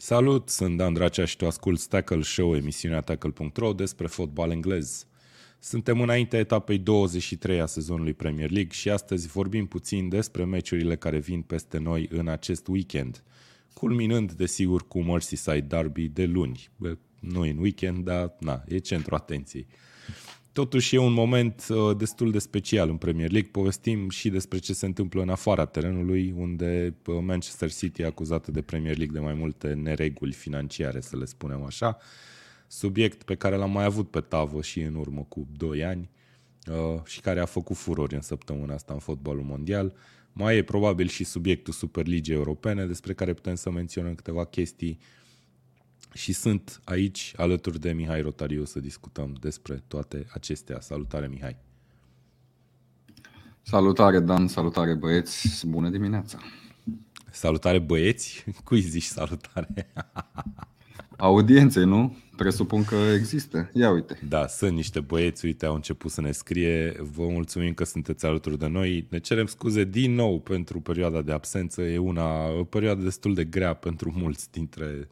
Salut, sunt Dan Dracea și tu asculți Tackle Show, emisiunea Tackle.ro despre fotbal englez. Suntem înaintea etapei 23 a sezonului Premier League și astăzi vorbim puțin despre meciurile care vin peste noi în acest weekend, culminând desigur cu Merseyside Derby de luni. Nu în weekend, dar na, e centru atenției. Totuși e un moment destul de special în Premier League. Povestim și despre ce se întâmplă în afara terenului, unde Manchester City e acuzată de Premier League de mai multe nereguli financiare, să le spunem așa. Subiect pe care l-am mai avut pe tavă și în urmă cu 2 ani și care a făcut furori în săptămâna asta în fotbalul mondial. Mai e probabil și subiectul Superligii Europene, despre care putem să menționăm câteva chestii. Și sunt aici, alături de Mihai Rotariu, să discutăm despre toate acestea. Salutare, Mihai! Salutare, Dan! Salutare, băieți! Bună dimineața! Salutare, băieți! Cui zici salutare? Audienței, nu? Presupun că există. Ia uite! Da, sunt niște băieți, uite, au început să ne scrie. Vă mulțumim că sunteți alături de noi. Ne cerem scuze din nou pentru perioada de absență. E o perioadă destul de grea pentru mulți dintre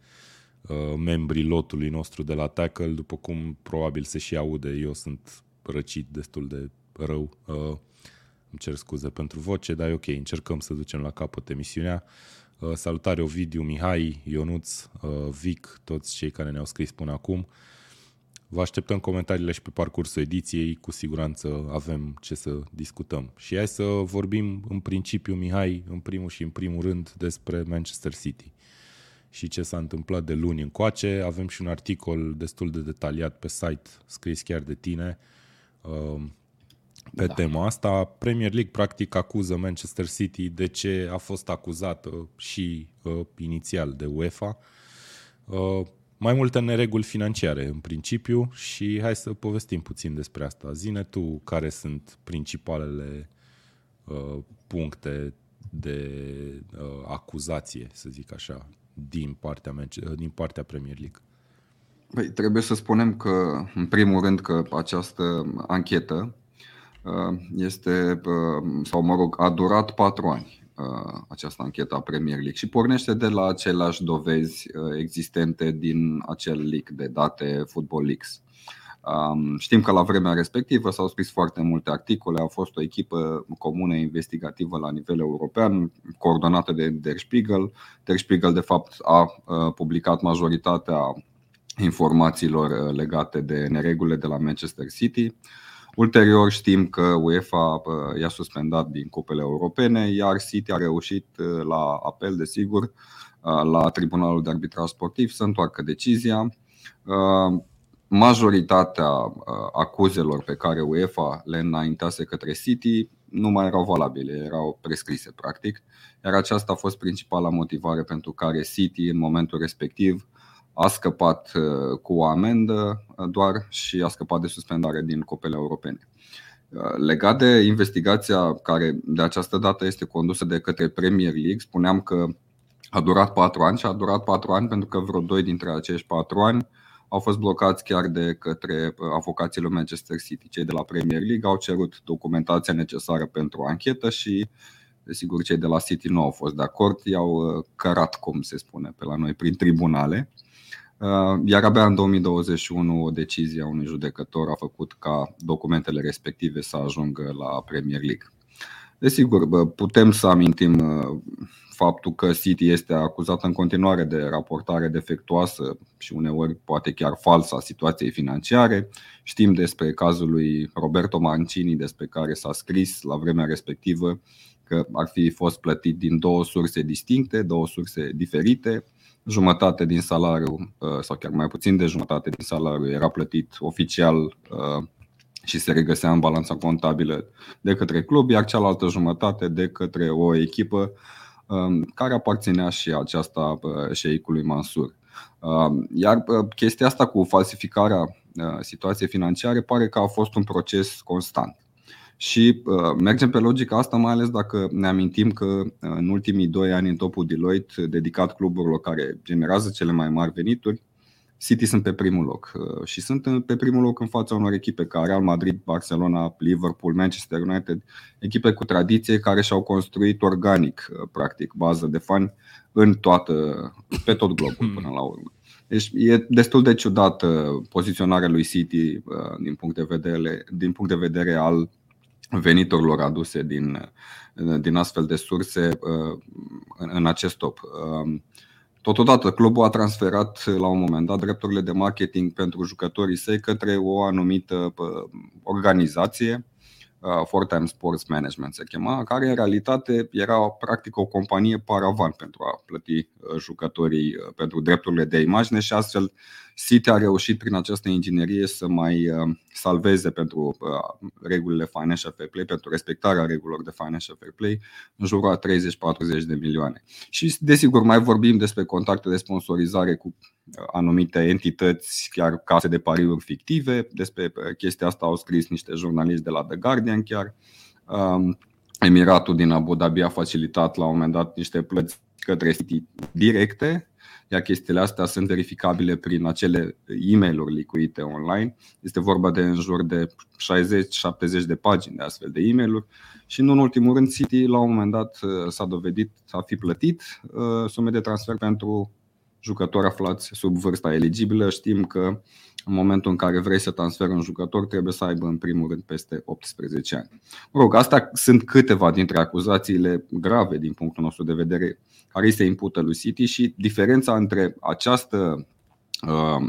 membrii lotului nostru de la Tackle, după cum probabil se și aude, eu sunt răcit destul de rău, îmi cer scuze pentru voce, dar e ok, încercăm să ducem la capăt emisiunea. Salutare Ovidiu, Mihai, Ionuț, Vic, toți cei care ne-au scris până acum. Vă așteptăm comentariile și pe parcursul ediției, cu siguranță avem ce să discutăm. Și hai să vorbim în principiu, Mihai, în primul și în primul rând despre Manchester City și ce s-a întâmplat de luni încoace. Avem și un articol destul de detaliat pe site, scris chiar de tine, pe tema asta. Premier League practic acuză Manchester City de ce a fost acuzată și inițial de UEFA. Mai multe nereguli financiare în principiu și hai să povestim puțin despre asta. Zi-ne tu care sunt principalele puncte de acuzație, să zic așa, din partea Premier League. Păi, trebuie să spunem că, în primul rând, că această anchetă este, sau mă rog, a durat 4 ani această anchetă a Premier League și pornește de la aceleași dovezi existente din acel leak de date Football Leaks. Știm că la vremea respectivă s-au scris foarte multe articole, a fost o echipă comună investigativă la nivel european, coordonată de Der Spiegel. Der Spiegel de fapt a publicat majoritatea informațiilor legate de neregulile de la Manchester City. Ulterior știm că UEFA i-a suspendat din cupele europene, iar City a reușit la apel, desigur, la Tribunalul de Arbitraj Sportiv să întoarcă decizia. Majoritatea acuzelor pe care UEFA le înaintase către City nu mai erau valabile, erau prescrise practic. Iar aceasta a fost principala motivare pentru care City în momentul respectiv a scăpat cu o amendă doar și a scăpat de suspendare din cupele europene. Legat de investigația care de această dată este condusă de către Premier League, spuneam că a durat 4 ani și a durat 4 ani pentru că vreo 2 dintre acești 4 ani au fost blocați chiar de către avocații lui Manchester City. Cei de la Premier League au cerut documentația necesară pentru anchetă și, desigur, cei de la City nu au fost de acord. I-au cărat, cum se spune pe la noi, prin tribunale. Iar abia în 2021 o decizie a unui judecător a făcut ca documentele respective să ajungă la Premier League. Desigur, putem să amintim faptul că City este acuzată în continuare de raportare defectuoasă și uneori poate chiar falsă a situației financiare. Știm despre cazul lui Roberto Mancini, despre care s-a scris la vremea respectivă că ar fi fost plătit din 2 surse distincte, 2 surse diferite. Jumătate din salariu sau chiar mai puțin de jumătate din salariu era plătit oficial și se regăsea în balanța contabilă de către club, iar cealaltă jumătate de către o echipă care aparținea și aceasta șeicului Mansur. Iar chestia asta cu falsificarea situației financiare pare că a fost un proces constant. Și mergem pe logica asta, mai ales dacă ne amintim că în ultimii 2 ani în topul Deloitte, dedicat cluburilor care generează cele mai mari venituri, City sunt pe primul loc și sunt pe primul loc în fața unor echipe ca Real Madrid, Barcelona, Liverpool, Manchester United, echipe cu tradiție care și-au construit organic, practic, bază de fani în toată, pe tot globul până la urmă. Deci e destul de ciudată poziționarea lui City din punct de vedere al veniturilor aduse din astfel de surse în acest top. Totodată, clubul a transferat la un moment dat drepturile de marketing pentru jucătorii săi către o anumită organizație, Four Time Sports Management se chema, care în realitate era practic o companie paravan pentru a plăti jucătorii pentru drepturile de imagine și astfel City a reușit prin această inginerie să mai salveze pentru regulile Financial Fair Play, pentru respectarea regulilor de Financial Fair Play, în jurul a 30-40 de milioane. Și desigur mai vorbim despre contacte de sponsorizare cu anumite entități, chiar case de pariuri fictive. Despre chestia asta au scris niște jurnaliști de la The Guardian chiar. Emiratul din Abu Dhabi a facilitat la un moment dat niște plăți către City directe, iar chestiile astea sunt verificabile prin acele e-mail-uri licuite online. Este vorba de în jur de 60-70 de pagini de astfel de e-mail-uri. Și nu în ultimul rând, City la un moment dat s-a dovedit a fi plătit sume de transfer pentru jucători aflați sub vârsta eligibilă. Știm că în momentul în care vrei să transferi un jucător trebuie să aibă în primul rând peste 18 ani. Mă rog, astea sunt câteva dintre acuzațiile grave din punctul nostru de vedere care îi se impută lui City și diferența între această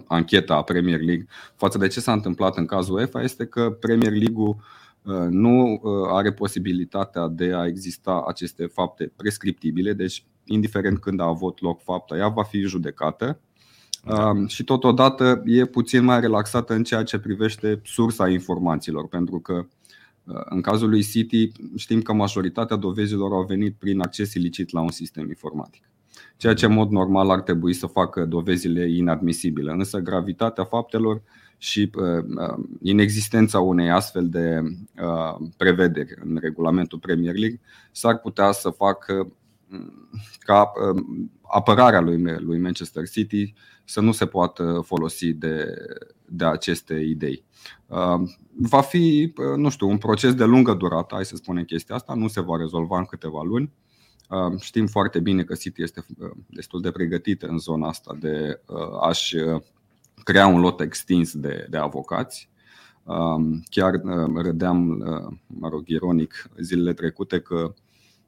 anchetă a Premier League față de ce s-a întâmplat în cazul UEFA este că Premier League-ul nu are posibilitatea de a exista aceste fapte prescriptibile, deci indiferent când a avut loc fapta, ea va fi judecată. Și totodată e puțin mai relaxată în ceea ce privește sursa informațiilor, pentru că în cazul lui City știm că majoritatea dovezilor au venit prin acces ilicit la un sistem informatic, ceea ce în mod normal ar trebui să facă dovezile inadmisibile. Însă gravitatea faptelor și inexistența unei astfel de prevederi în regulamentul Premier League s-ar putea să facă ca apărarea lui Manchester City să nu se poată folosi de aceste idei. Va fi, nu știu, un proces de lungă durată, hai să spunem chestia asta, nu se va rezolva în câteva luni. Știm foarte bine că City este destul de pregătită în zona asta de a-și crea un lot extins de avocați. Chiar râdeam, mă rog, ironic zilele trecute că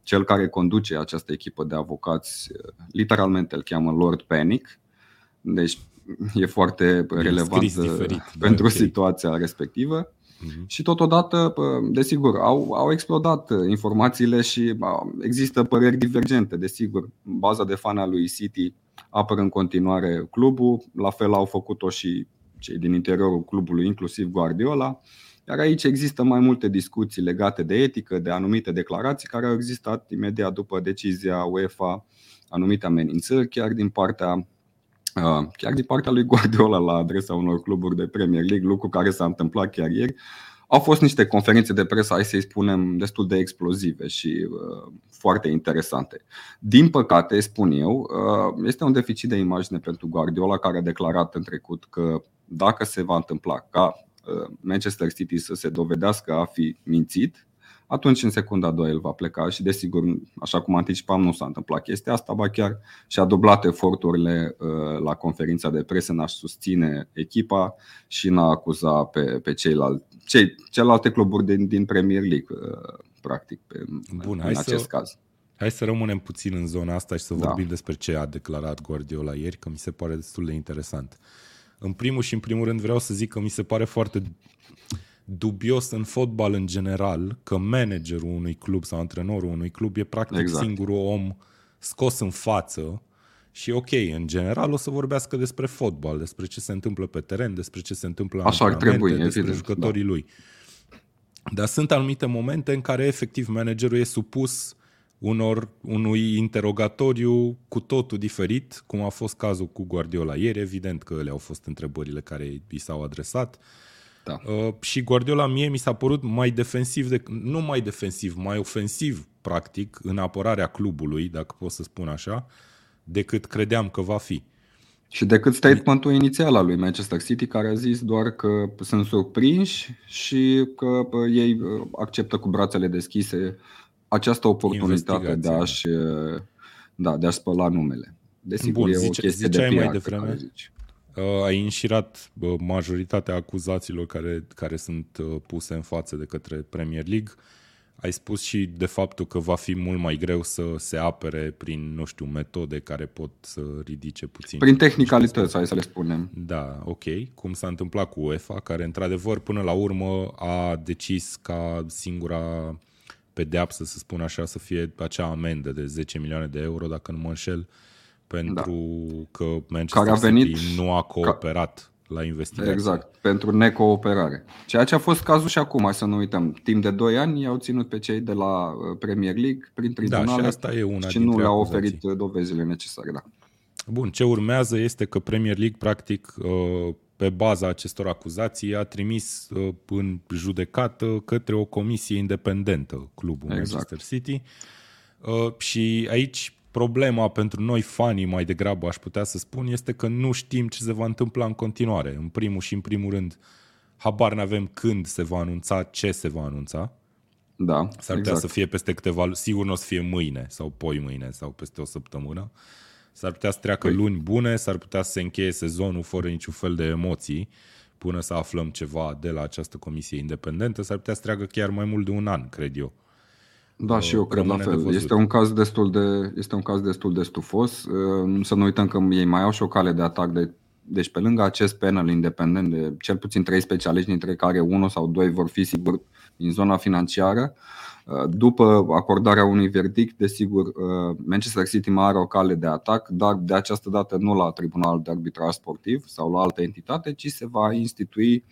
cel care conduce această echipă de avocați, literalmente îl cheamă Lord Panic. Deci e foarte relevant pentru situația respectivă. Și totodată, desigur, au explodat informațiile și există păreri divergente. Desigur, baza de fan a lui City apără în continuare clubul. La fel au făcut-o și cei din interiorul clubului, inclusiv Guardiola. Iar aici există mai multe discuții legate de etică, de anumite declarații care au existat imediat după decizia UEFA, anumite amenințări chiar din partea lui Guardiola la adresa unor cluburi de Premier League, lucru care s-a întâmplat chiar ieri. Au fost niște conferințe de presă, hai să-i spunem, destul de explozive și foarte interesante. Din păcate, spun eu, este un deficit de imagine pentru Guardiola, care a declarat în trecut că dacă se va întâmpla ca Manchester City să se dovedească a fi mințit, atunci în secunda a doua el va pleca și desigur, așa cum anticipam, nu s-a întâmplat chestia asta, ba chiar și-a dublat eforturile la conferința de presă în a-și susține echipa și în a acuza pe celelalte cluburi din Premier League, practic, în acest caz. Hai să rămânem puțin în zona asta și să vorbim despre ce a declarat Guardiola ieri, că mi se pare destul de interesant. În primul și în primul rând vreau să zic că mi se pare foarte dubios în fotbal în general că managerul unui club sau antrenorul unui club e practic singurul om scos în față și ok, în general o să vorbească despre fotbal, despre ce se întâmplă pe teren, despre ce se întâmplă în antrenamente, despre jucătorii lui. Dar sunt anumite momente în care efectiv managerul e supus unui interogatoriu cu totul diferit, cum a fost cazul cu Guardiola ieri, evident că ele au fost întrebările care i s-au adresat. Da. Și Guardiola mie mi s-a părut mai defensiv, mai ofensiv practic în apărarea clubului, dacă pot să spun așa, decât credeam că va fi. Și decât statementul inițial al lui Manchester City, care a zis doar că sunt surprinși și că ei acceptă cu brațele deschise această oportunitate de a-și, da, de a-și spăla numele. Desigur, bun, e o chestie de PR mai devreme. Ai înșirat majoritatea acuzațiilor care sunt puse în față de către Premier League. Ai spus și de faptul că va fi mult mai greu să se apere prin, nu știu, metode care pot să ridice puțin. Prin tehnicalități, hai să le spunem. Da, ok. Cum s-a întâmplat cu UEFA, care într-adevăr până la urmă a decis ca singura pedeapsă, să spun așa, să fie acea amendă de 10 milioane de euro, dacă nu mă înșel, pentru că Manchester City nu a cooperat la investigație. Exact, pentru necooperare. Ceea ce a fost cazul și acum, hai să nu uităm. Timp de 2 ani i-au ținut pe cei de la Premier League prin tribunale, da, asta e una și nu le-au oferit dovezile necesare. Da. Bun, ce urmează este că Premier League, practic, pe baza acestor acuzații, a trimis în judecată către o comisie independentă clubul Manchester City. Și aici problema pentru noi fanii, mai degrabă aș putea să spun, este că nu știm ce se va întâmpla în continuare. În primul și în primul rând, habar n-avem când se va anunța, ce se va anunța. Da, s-ar putea să fie peste câteva, sigur nu o să fie mâine sau poimâine sau peste o săptămână. S-ar putea să treacă luni bune, s-ar putea să se încheie sezonul fără niciun fel de emoții până să aflăm ceva de la această comisie independentă. S-ar putea să treacă chiar mai mult de un an, cred eu. Da, și eu cred la fel. Este un caz destul de stufos. Să nu uităm că ei mai au și o cale de atac. Deci pe lângă acest panel independent de cel puțin 3 specialiști, dintre care 1 sau 2 vor fi sigur din zona financiară, după acordarea unui verdict, desigur, Manchester City mai are o cale de atac, dar de această dată nu la Tribunalul de Arbitraj Sportiv sau la altă entitate, ci se va institui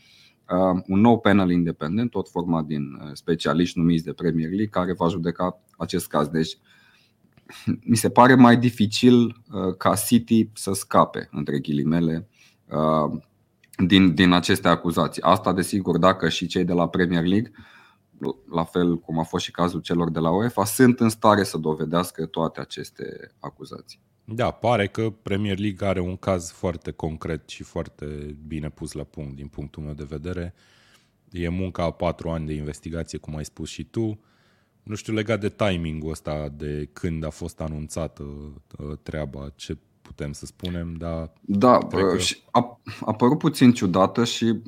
un nou panel independent, tot format din specialiști numiți de Premier League, care va judeca acest caz. Deci mi se pare mai dificil ca City să scape, între ghilimele, din aceste acuzații. Asta desigur dacă și cei de la Premier League, la fel cum a fost și cazul celor de la UEFA, sunt în stare să dovedească toate aceste acuzații. Da, pare că Premier League are un caz foarte concret și foarte bine pus la punct din punctul meu de vedere. E munca a 4 ani de investigație, cum ai spus și tu. Nu știu, legat de timing-ul ăsta, de când a fost anunțată treaba, ce putem să spunem, dar... Da, a părut puțin ciudată și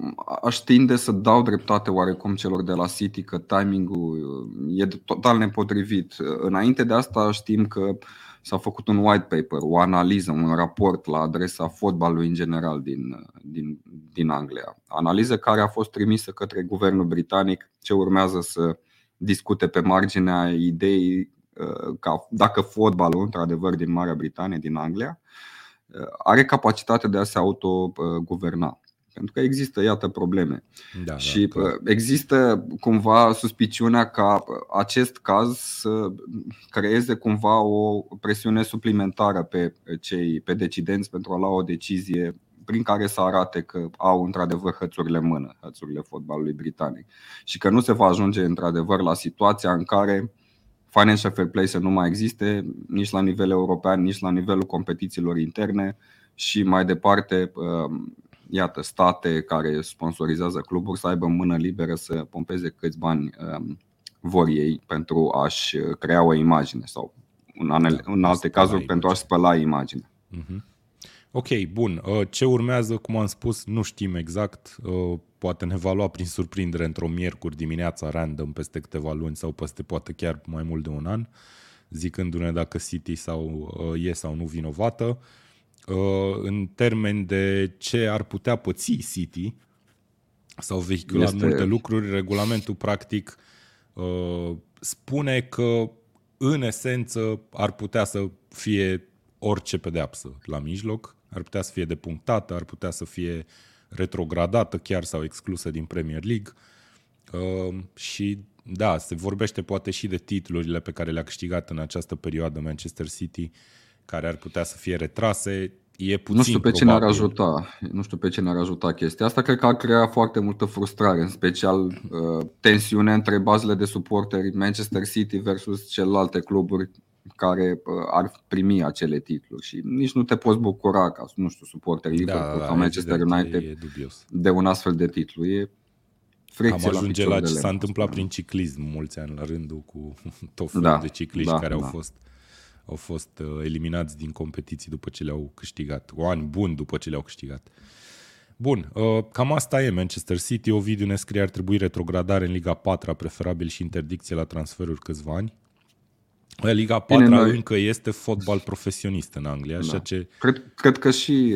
aș tinde să dau dreptate oarecum celor de la City că timing-ul e total nepotrivit. Înainte de asta știm că s-a făcut un white paper, o analiză, un raport la adresa fotbalului în general din Anglia. Analiză care a fost trimisă către guvernul britanic, ce urmează să discute pe marginea ideii ca dacă fotbalul, într-adevăr, din Marea Britanie, din Anglia, are capacitatea de a se autoguverna. Pentru că există, iată, probleme. Da, și există cumva suspiciunea ca acest caz să creeze cumva o presiune suplimentară pe decidenți pentru a lua o decizie prin care să arate că au într-adevăr hățurile în mână, hățurile fotbalului britanic. Și că nu se va ajunge într-adevăr la situația în care financial fair play să nu mai existe nici la nivel european, nici la nivelul competițiilor interne și mai departe, iată, state care sponsorizează cluburi să aibă mână liberă să pompeze câți bani vor ei pentru a-și crea o imagine sau în alte cazuri pentru a-și spăla imagine. Ok, bun. Ce urmează, cum am spus, nu știm exact. Poate ne va lua prin surprindere într-o miercuri dimineața random peste câteva luni sau peste poate chiar mai mult de un an, zicându-ne dacă City e sau nu vinovată. În termen de ce ar putea păți City, s-au vehiculat multe lucruri. Regulamentul practic spune că în esență ar putea să fie orice pedeapsă la mijloc, ar putea să fie depunctată, ar putea să fie retrogradată chiar sau exclusă din Premier League. Și da, se vorbește poate și de titlurile pe care le-a câștigat în această perioadă Manchester City, care ar putea să fie retrase. E puțin, nu știu pe cine ar ajuta. Nu știu pe cine ar ajuta chestia asta. Cred că ar crea foarte multă frustrare, în special tensiune între bazele de suporteri Manchester City versus celelalte cluburi care ar primi acele titluri și nici nu te poți bucura ca, nu știu, suporteri Liverpool sau Manchester United de un astfel de titlu. E fricție. Am ajunge la ce s-a întâmplat prin ciclism mulți ani la rândul, cu tot felul de cicliști care au fost eliminați din competiții după ce le-au câștigat. O ani bun după ce le-au câștigat. Bun, cam asta e Manchester City. Ovidiu ne scrie, ar trebui retrogradare în Liga 4, preferabil și interdicție la transferuri câțiva ani. Liga 4 încă este fotbal profesionist în Anglia, așa ce... Cred că și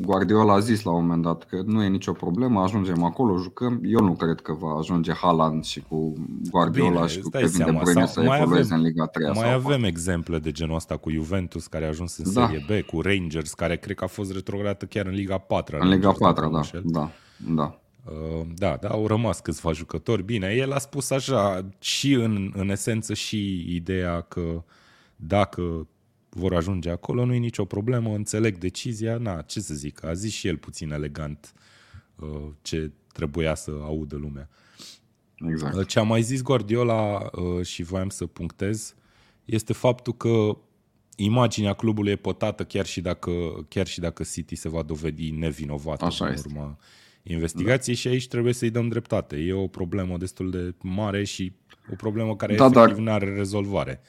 Guardiola a zis la un moment dat că nu e nicio problemă, ajungem acolo, jucăm. Eu nu cred că va ajunge Haaland și cu Guardiola și cu Kevin De Bruyne să evolueze în Liga 3. Mai avem exemple de genul ăsta cu Juventus, care a ajuns în Serie B, cu Rangers, care cred că a fost retrogradată chiar în Liga 4. În Liga 4, Da, au rămas câțiva jucători. Bine, el a spus așa și în esență și ideea că dacă vor ajunge acolo nu e nicio problemă, înțeleg decizia, ce să zic, a zis și el puțin elegant ce trebuia să audă lumea. Exact. Ce a mai zis Guardiola și voiam să punctez este faptul că imaginea clubului e pătată chiar și dacă City se va dovedi nevinovat în urma investigație și aici trebuie să-i dăm dreptate. E o problemă destul de mare și o problemă care efectiv nu are rezolvare.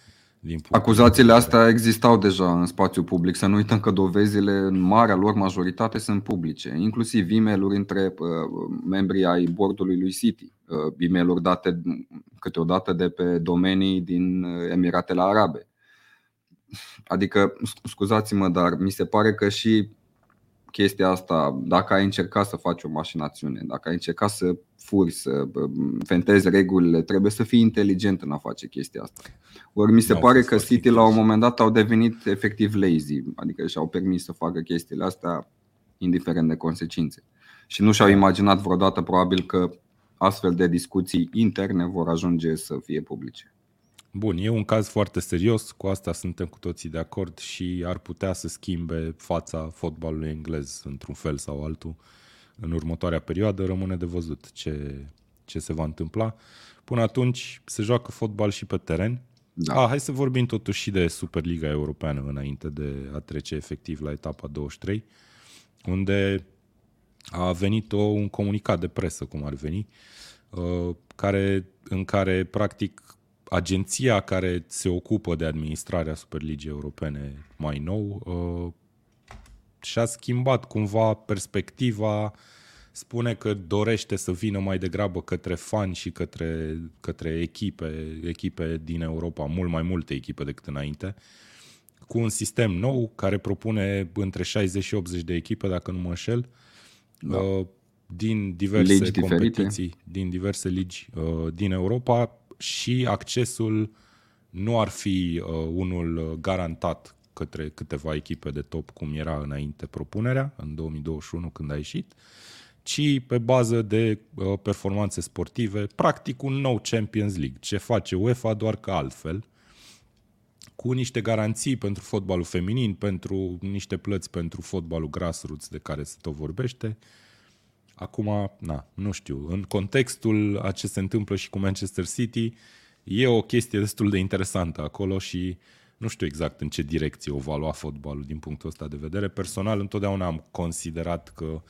Acuzațiile astea existau deja în spațiu public. Să nu uităm că dovezile în marea lor majoritate sunt publice, inclusiv e-mail-uri între membrii ai board-ului lui City, e-mail-uri date câteodată de pe domenii din Emiratele Arabe. Adică, scuzați-mă, dar mi se pare că și chestia asta, dacă ai încercat să faci o mașinațiune, dacă ai încercat să furi, să fentezi regulile, trebuie să fii inteligent în a face chestia asta. Ori mi se pare că City la un moment dat au devenit efectiv lazy, adică și-au permis să facă chestiile astea indiferent de consecințe. Și nu și-au imaginat vreodată probabil că astfel de discuții interne vor ajunge să fie publice. Bun, e un caz foarte serios, cu asta suntem cu toții de acord și ar putea să schimbe fața fotbalului englez într-un fel sau altul în următoarea perioadă. Rămâne de văzut ce se va întâmpla. Până atunci se joacă fotbal și pe teren. Hai să vorbim totuși și de Superliga Europeană înainte de a trece efectiv la etapa 23, unde a venit un comunicat de presă, cum ar veni, în care practic agenția care se ocupă de administrarea Superligii Europene mai nou și-a schimbat cumva perspectiva, spune că dorește să vină mai degrabă către fani și către echipe din Europa, mult mai multe echipe decât înainte, cu un sistem nou care propune între 60 și 80 de echipe, dacă nu mă înșel, din diverse ligi competiții, din diverse ligi din Europa. Și accesul nu ar fi unul garantat către câteva echipe de top, cum era înainte propunerea, în 2021 când a ieșit, ci pe bază de performanțe sportive, practic un nou Champions League, ce face UEFA doar că altfel, cu niște garanții pentru fotbalul feminin, pentru niște plăți pentru fotbalul grassroots de care se tot vorbește. Acum, nu știu, în contextul a ce se întâmplă și cu Manchester City, e o chestie destul de interesantă acolo și nu știu exact în ce direcție o va lua fotbalul din punctul ăsta de vedere. Personal, întotdeauna am considerat că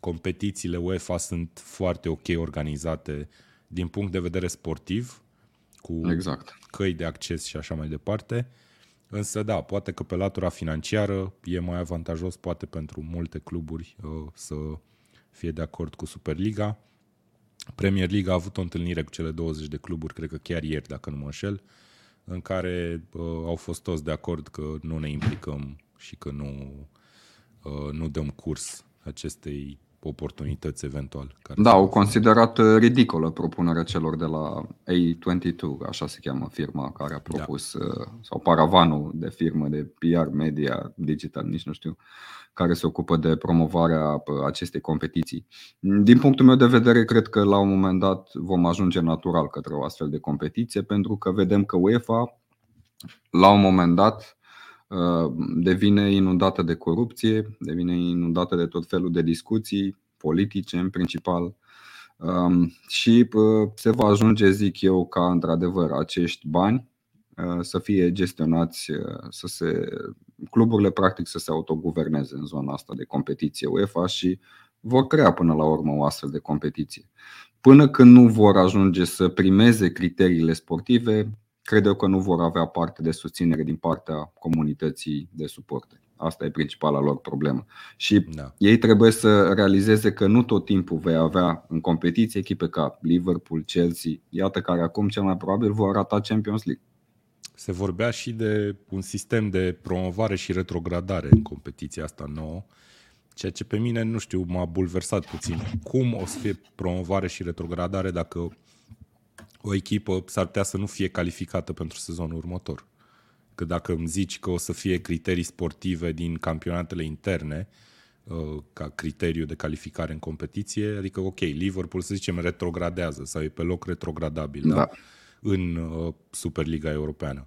competițiile UEFA sunt foarte ok organizate din punct de vedere sportiv, cu căi de acces și așa mai departe. Însă poate că pe latura financiară e mai avantajos, poate pentru multe cluburi să fie de acord cu Superliga. Premier League a avut o întâlnire cu cele 20 de cluburi, cred că chiar ieri, dacă nu mă înșel, în care au fost toți de acord că nu ne implicăm și că nu dăm curs acestei oportunități eventual. Care au considerat ridicolă propunerea celor de la A22, așa se cheamă firma care a propus, sau paravanul de firmă de PR, media, digital, nici nu știu, care se ocupă de promovarea acestei competiții. Din punctul meu de vedere, cred că la un moment dat vom ajunge natural către o astfel de competiție, pentru că vedem că UEFA la un moment dat devine inundată de corupție, devine inundată de tot felul de discuții politice în principal și se va ajunge, zic eu, ca într-adevăr acești bani să fie gestionați, cluburile practic să se autoguverneze în zona asta de competiție UEFA și vor crea până la urmă o astfel de competiție. Până când nu vor ajunge să primeze criteriile sportive, cred eu că nu vor avea parte de susținere din partea comunității de suporteri. Asta e principala lor problemă. Și ei trebuie să realizeze că nu tot timpul vei avea în competiție echipe ca Liverpool, Chelsea, iată, care acum cel mai probabil vor rata Champions League. Se vorbea și de un sistem de promovare și retrogradare în competiția asta nouă, ceea ce pe mine, nu știu, m-a bulversat puțin. Cum o să fie promovare și retrogradare dacă o echipă s-ar putea să nu fie calificată pentru sezonul următor? Că dacă îmi zici că o să fie criterii sportive din campionatele interne ca criteriu de calificare în competiție, adică ok, Liverpool, să zicem, retrogradează sau e pe loc retrogradabil în Superliga Europeană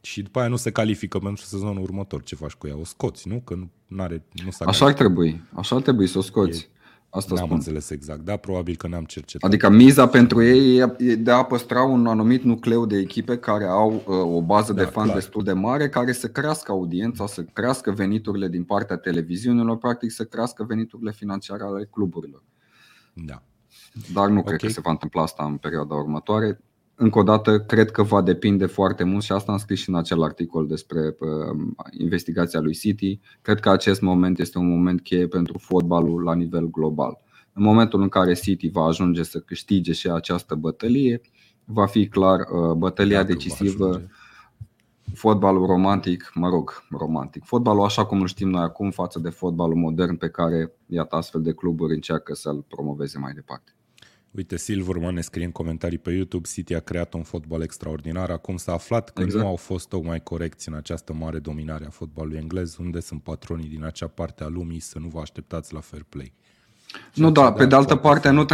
și după aia nu se califică pentru sezonul următor, ce faci cu ea? O scoți, nu? Că nu s-a așa calificat. Așa ar trebui să o scoți. Asta n-am înțeles exact, da, probabil că n-am cercetat. Adică miza pentru ei e de a păstra un anumit nucleu de echipe care au o bază de fani destul de mare, care să crească audiența, să crească veniturile din partea televiziunilor, practic să crească veniturile financiare ale cluburilor. Da. Dar nu cred că se va întâmpla asta în perioada următoare. Încă o dată, cred că va depinde foarte mult și asta am scris și în acel articol despre investigația lui City. Cred că acest moment este un moment cheie pentru fotbalul la nivel global. În momentul în care City va ajunge să câștige și această bătălie, va fi clar bătălia decisivă. Fotbalul romantic, fotbalul așa cum îl știm noi acum față de fotbalul modern pe care, iată, astfel de cluburi încearcă să-l promoveze mai departe. Uite, Silverman ne scrie în comentarii pe YouTube: City a creat un fotbal extraordinar. Acum s-a aflat că nu au fost tocmai corecți în această mare dominare a fotbalului englez. Unde sunt patronii din acea parte a lumii, să nu vă așteptați la fair play. Nu, da, pe de altă parte nu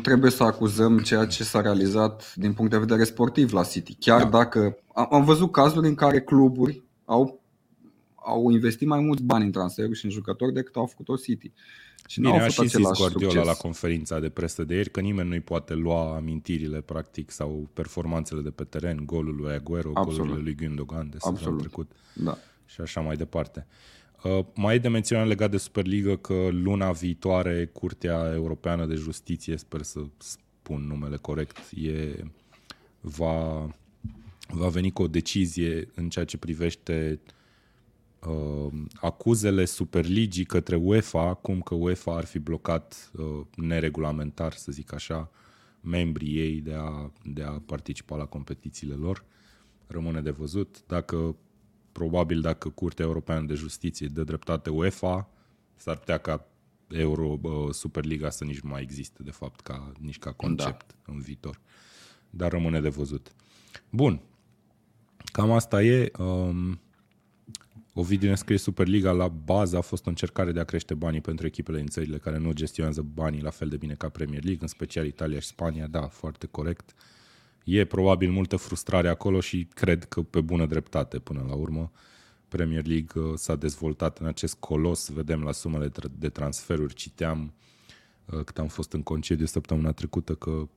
trebuie să acuzăm ceea ce s-a realizat din punct de vedere sportiv la City. Chiar dacă am văzut cazuri în care cluburi au investit mai mulți bani în transferuri și în jucători decât au făcut-o City. Și bine, a și zis Guardiola la conferința de presă de ieri că nimeni nu-i poate lua amintirile practic sau performanțele de pe teren, golul lui Agüero, golul lui Gündogan de sezonul trecut și așa mai departe. Mai e de menționat legat de Superliga că luna viitoare Curtea Europeană de Justiție, sper să spun numele corect, va veni cu o decizie în ceea ce privește acuzele Superligii către UEFA, cum că UEFA ar fi blocat neregulamentar, să zic așa, membrii ei de a participa la competițiile lor. Rămâne de văzut. Dacă Curtea Europeană de Justiție dă dreptate UEFA, s-ar putea ca Superliga să nici nu mai existe, de fapt, nici ca concept în viitor. Dar rămâne de văzut. Bun. Cam asta e. Ovidiu ne scrie: Superliga la bază a fost o încercare de a crește banii pentru echipele din țările care nu gestionează banii la fel de bine ca Premier League, în special Italia și Spania. Da, foarte corect. E probabil multă frustrare acolo și cred că pe bună dreptate până la urmă. Premier League s-a dezvoltat în acest colos, vedem la sumele de transferuri. Citeam cât am fost în concediu săptămâna trecută că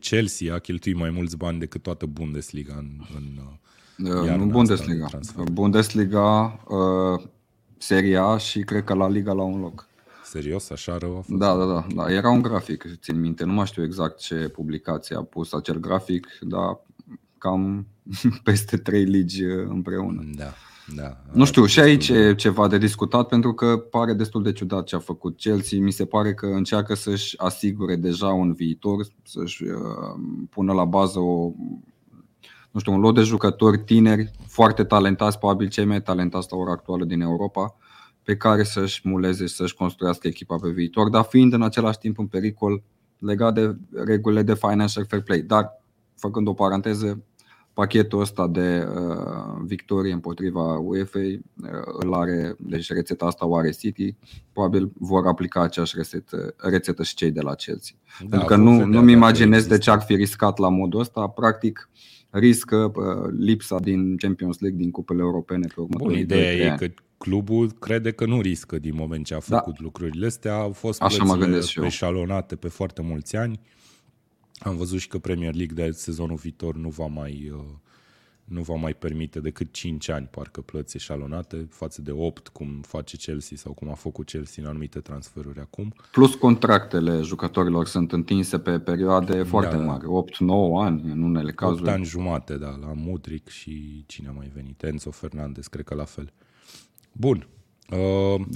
Chelsea a cheltuit mai mulți bani decât toată Bundesliga Bundesliga, Serie A și cred că La Liga la un loc. Serios? Așa rău a fost? Da. Era un grafic, țin minte. Nu mai știu exact ce publicație a pus acel grafic, dar cam peste 3 ligi împreună. Da. Nu știu, și aici e ceva de discutat, pentru că pare destul de ciudat ce a făcut Chelsea. Mi se pare că încearcă să-și asigure deja un viitor, să-și pună la bază un lot de jucători tineri, foarte talentați, probabil cei mai talentați la ora actuală din Europa, pe care să-și muleze și să-și construiască echipa pe viitor, dar fiind în același timp un pericol legat de regulile de financial fair play. Dar, făcând o paranteză, pachetul ăsta de victorie împotriva UEFA deci rețeta asta o are City, probabil vor aplica aceeași rețetă și cei de la Chelsea. Pentru că nu-mi imaginez de ce ar fi riscat la modul ăsta, practic riscă lipsa din Champions League, din cupele europene pe următorii 2-3 ani. Ideea e că clubul crede că nu riscă din moment ce a făcut lucrurile astea, au fost plățile eșalonate pe foarte mulți ani. Am văzut și că Premier League de sezonul viitor nu va mai permite decât 5 ani, parcă, plăți eșalonate față de 8, cum face Chelsea sau cum a făcut Chelsea în anumite transferuri acum. Plus contractele jucătorilor sunt întinse pe perioade foarte mari, 8-9 ani în unele cazuri. 8 ani jumate, da, la Mudryk și cine a mai venit? Enzo Fernandez, cred că la fel. Bun,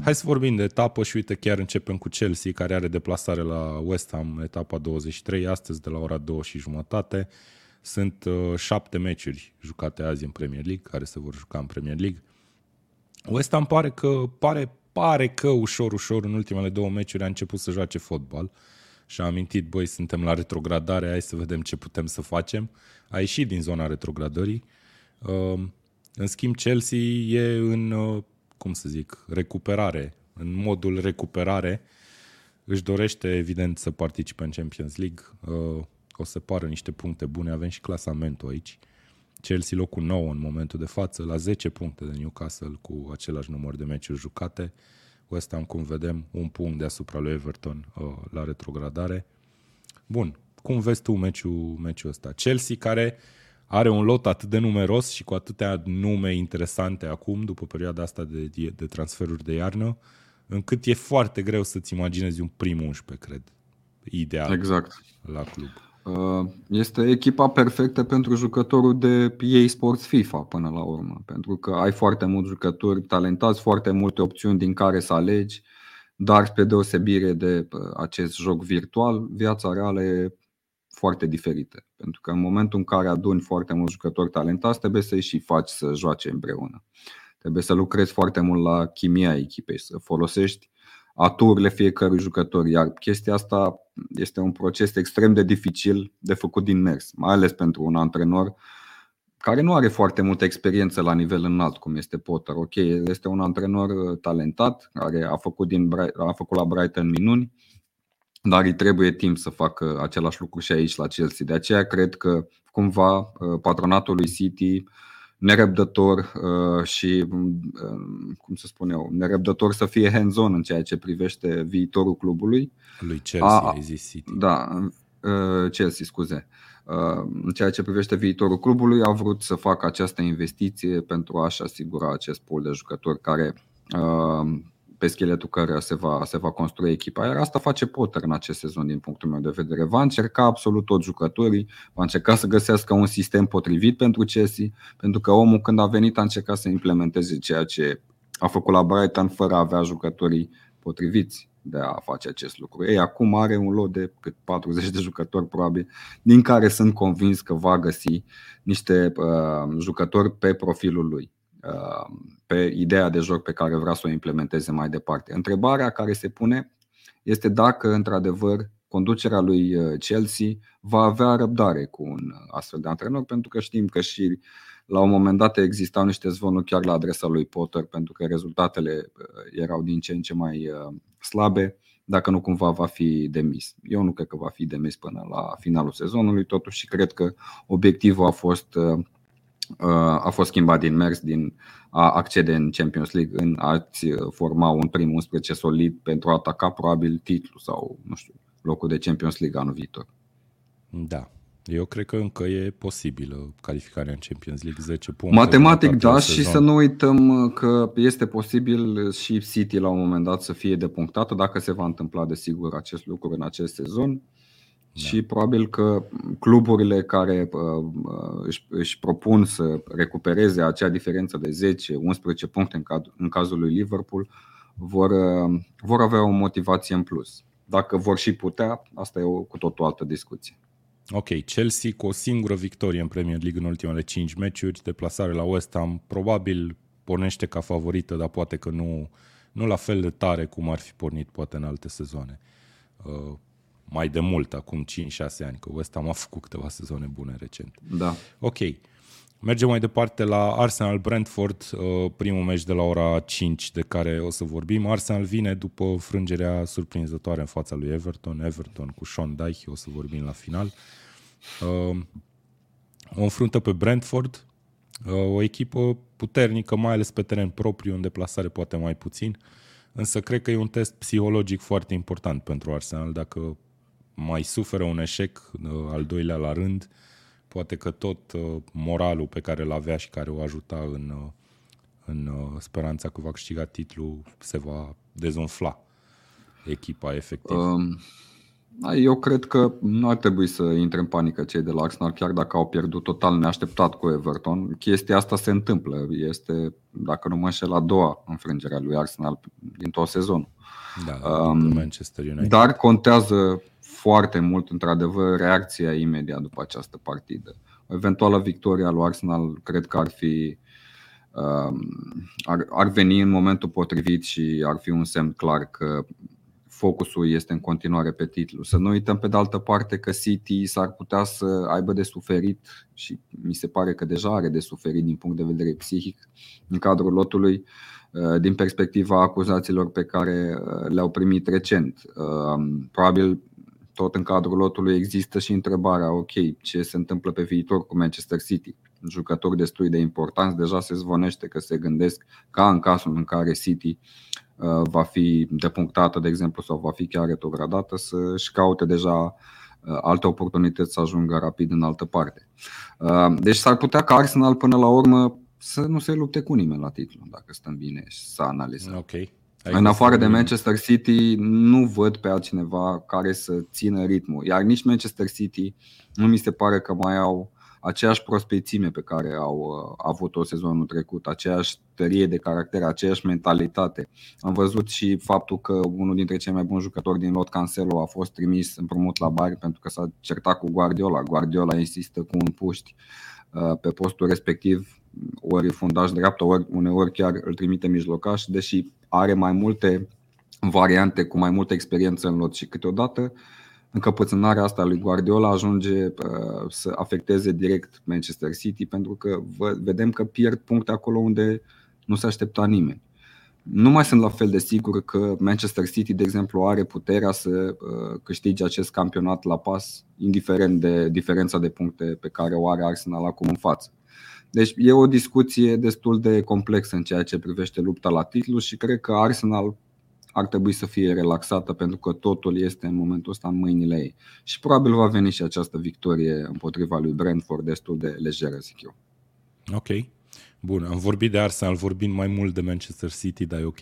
hai să vorbim de etapă și uite, chiar începem cu Chelsea, care are deplasare la West Ham, etapa 23, astăzi de la ora 2:30. Sunt 7 meciuri jucate azi în Premier League, care se vor juca în Premier League. West Ham pare că ușor în ultimele 2 meciuri a început să joace fotbal și a amintit, băi, suntem la retrogradare, hai să vedem ce putem să facem. A ieșit din zona retrogradării. În schimb, Chelsea e în, recuperare, în modul recuperare. Își dorește, evident, să participe în Champions League. O să pară niște puncte bune, avem și clasamentul aici. Chelsea locul 9 în momentul de față, la 10 puncte de Newcastle cu același număr de meciuri jucate. West Ham, cum vedem, un punct deasupra lui Everton la retrogradare. Bun, cum vezi tu meciul ăsta? Chelsea, care are un lot atât de numeros și cu atâtea nume interesante acum, după perioada asta de transferuri de iarnă, încât e foarte greu să-ți imaginezi un prim 11, cred, ideal la club. Este echipa perfectă pentru jucătorul de EA Sports FIFA până la urmă, pentru că ai foarte mulți jucători talentați, foarte multe opțiuni din care să alegi, dar spre deosebire de acest joc virtual, viața reală e foarte diferită, pentru că în momentul în care aduni foarte mulți jucători talentați, trebuie să-i și faci să joace împreună. Trebuie să lucrezi foarte mult la chimia echipei, să folosești aturile fiecărui jucător, iar chestia asta este un proces extrem de dificil de făcut din mers, mai ales pentru un antrenor care nu are foarte multă experiență la nivel înalt, cum este Potter. Ok, este un antrenor talentat, care a făcut la Brighton minuni, dar îi trebuie timp să facă același lucru și aici la Chelsea. De aceea cred că cumva patronatul lui City, nerăbdător și, nerăbdător să fie hands-on în ceea ce privește viitorul clubului. Lui Chelsea, ai zis City. Da, Chelsea, scuze. În ceea ce privește viitorul clubului, a vrut să facă această investiție pentru a-și asigura acest pool de jucători care, pe scheletul care se va construi echipa. Iar asta face Potter în acest sezon, din punctul meu de vedere. Va încerca absolut toți jucătorii, va încerca să găsească un sistem potrivit pentru Chelsea, pentru că omul, când a venit, a încercat să implementeze ceea ce a făcut la Brighton fără a avea jucătorii potriviți de a face acest lucru. Ei, acum are un lot de 40 de jucători probabil, din care sunt convins că va găsi niște jucători pe profilul lui, pe ideea de joc pe care vrea să o implementeze mai departe. Întrebarea care se pune este dacă într-adevăr conducerea lui Chelsea va avea răbdare cu un astfel de antrenor, pentru că știm că și la un moment dat existau niște zvonuri chiar la adresa lui Potter, pentru că rezultatele erau din ce în ce mai slabe, dacă nu cumva va fi demis. Eu nu cred că va fi demis până la finalul sezonului, totuși cred că obiectivul a fost schimbat din mers, din a accede în Champions League, în a-ți forma un prim 11 solid pentru a ataca probabil titlul sau, nu știu, locul de Champions League anul viitor. Da, eu cred că încă e posibilă calificarea în Champions League, 10 puncte. Matematic, da, și să nu uităm că este posibil și City la un moment dat să fie depunctată, dacă se va întâmpla desigur acest lucru în acest sezon. Da. Și probabil că cluburile care își propun să recupereze acea diferență de 10-11 puncte în cazul lui Liverpool vor avea o motivație în plus. Dacă vor și putea, asta e cu tot o altă discuție. Ok, Chelsea cu o singură victorie în Premier League în ultimele 5 meciuri, deplasare la West Ham, probabil pornește ca favorită, dar poate că nu la fel de tare cum ar fi pornit poate în alte sezoane. Mai de mult, acum 5-6 ani, că West Ham a făcut câteva sezoane bune recent. Da. Ok. Mergem mai departe la Arsenal-Brentford, primul meci de la ora 5 de care o să vorbim. Arsenal vine după frângerea surprinzătoare în fața lui Everton cu Sean Dyche, o să vorbim la final. O înfruntă pe Brentford, o echipă puternică, mai ales pe teren propriu, în deplasare poate mai puțin, însă cred că e un test psihologic foarte important pentru Arsenal, dacă mai suferă un eșec al doilea la rând, poate că tot moralul pe care îl avea și care o ajuta în speranța că va câștiga titlul se va dezumfla echipa efectiv. Eu cred că nu ar trebui să intre în panică cei de la Arsenal, chiar dacă au pierdut total neașteptat cu Everton. Chestia asta se întâmplă. Este, dacă nu mă înșel, a doua înfrângere a lui Arsenal din tot sezonul. Da, Manchester United. Dar contează foarte mult, într-adevăr, reacția imediat după această partidă. Eventuală victoria lui Arsenal cred că ar fi ar veni în momentul potrivit și ar fi un semn clar că focusul este în continuare pe titlu. Să nu uităm pe de altă parte că City s-ar putea să aibă de suferit și mi se pare că deja are de suferit din punct de vedere psihic în cadrul lotului din perspectiva acuzațiilor pe care le-au primit recent. Probabil tot în cadrul lotului există și întrebarea, ok, ce se întâmplă pe viitor cu Manchester City? Jucători destul de importanți, deja se zvonește că se gândesc ca în cazul în care City va fi depunctată, de exemplu, sau va fi chiar retrogradată, să-și caute deja alte oportunități să ajungă rapid în altă parte. Deci s-ar putea ca Arsenal până la urmă să nu se lupte cu nimeni la titlu, dacă stăm bine și să analizăm. Okay. În afară de Manchester City nu văd pe altcineva care să țină ritmul, iar nici Manchester City nu mi se pare că mai au aceeași prospețime pe care au avut-o sezonul trecut, aceeași tărie de caracter, aceeași mentalitate. Am văzut și faptul că unul dintre cei mai buni jucători din lot, Cancelo, a fost trimis împrumut la Bari pentru că s-a certat cu Guardiola. Guardiola insistă cu un puști pe postul respectiv, ori fundaș dreaptă, ori uneori chiar îl trimite mijlocaș, deși are mai multe variante cu mai multă experiență în lot și câteodată încăpățânarea asta lui Guardiola ajunge să afecteze direct Manchester City, pentru că vedem că pierd puncte acolo unde nu se aștepta nimeni. Nu mai sunt la fel de sigur că Manchester City, de exemplu, are puterea să câștige acest campionat la pas, indiferent de diferența de puncte pe care o are Arsenal acum în față. Deci e o discuție destul de complexă în ceea ce privește lupta la titlu și cred că Arsenal ar trebui să fie relaxată, pentru că totul este în momentul ăsta în mâinile ei. Și probabil va veni și această victorie împotriva lui Brentford destul de lejeră, zic eu. Ok, bun, am vorbit de Arsenal, vorbim mai mult de Manchester City, dar e ok.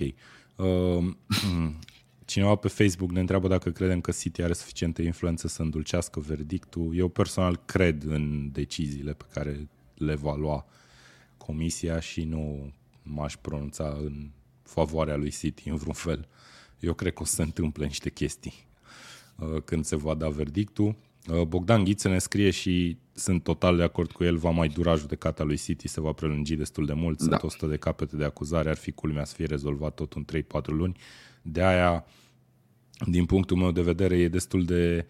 Cineva pe Facebook ne întreabă dacă credem că City are suficientă influență să îndulcească verdictul. Eu personal cred în deciziile pe care le va lua comisia și nu m-aș pronunța în favoarea lui City în vreun fel. Eu cred că o să se întâmple niște chestii când se va da verdictul. Bogdan Ghiță ne scrie și sunt total de acord cu el, va mai dura judecata lui City, se va prelungi destul de mult, sunt 100 de capete de acuzare, ar fi culmea să fie rezolvat tot în 3-4 luni. De aia, din punctul meu de vedere, e destul de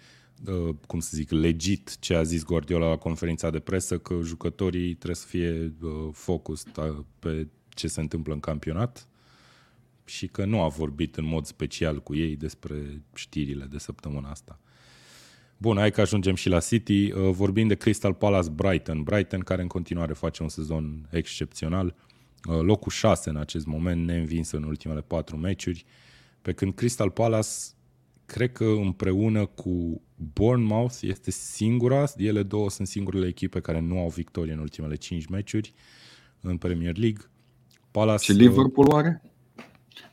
legit ce a zis Guardiola la conferința de presă, că jucătorii trebuie să fie focus pe ce se întâmplă în campionat și că nu a vorbit în mod special cu ei despre știrile de săptămâna asta. Bun, hai că ajungem și la City. Vorbim de Crystal Palace Brighton. Brighton care în continuare face un sezon excepțional. Locul 6 în acest moment, neînvins în ultimele 4 meciuri, pe când Crystal Palace cred că împreună cu Bournemouth este singura, ele două sunt singurele echipe care nu au victorie în ultimele 5 meciuri în Premier League. Palace și Liverpool are?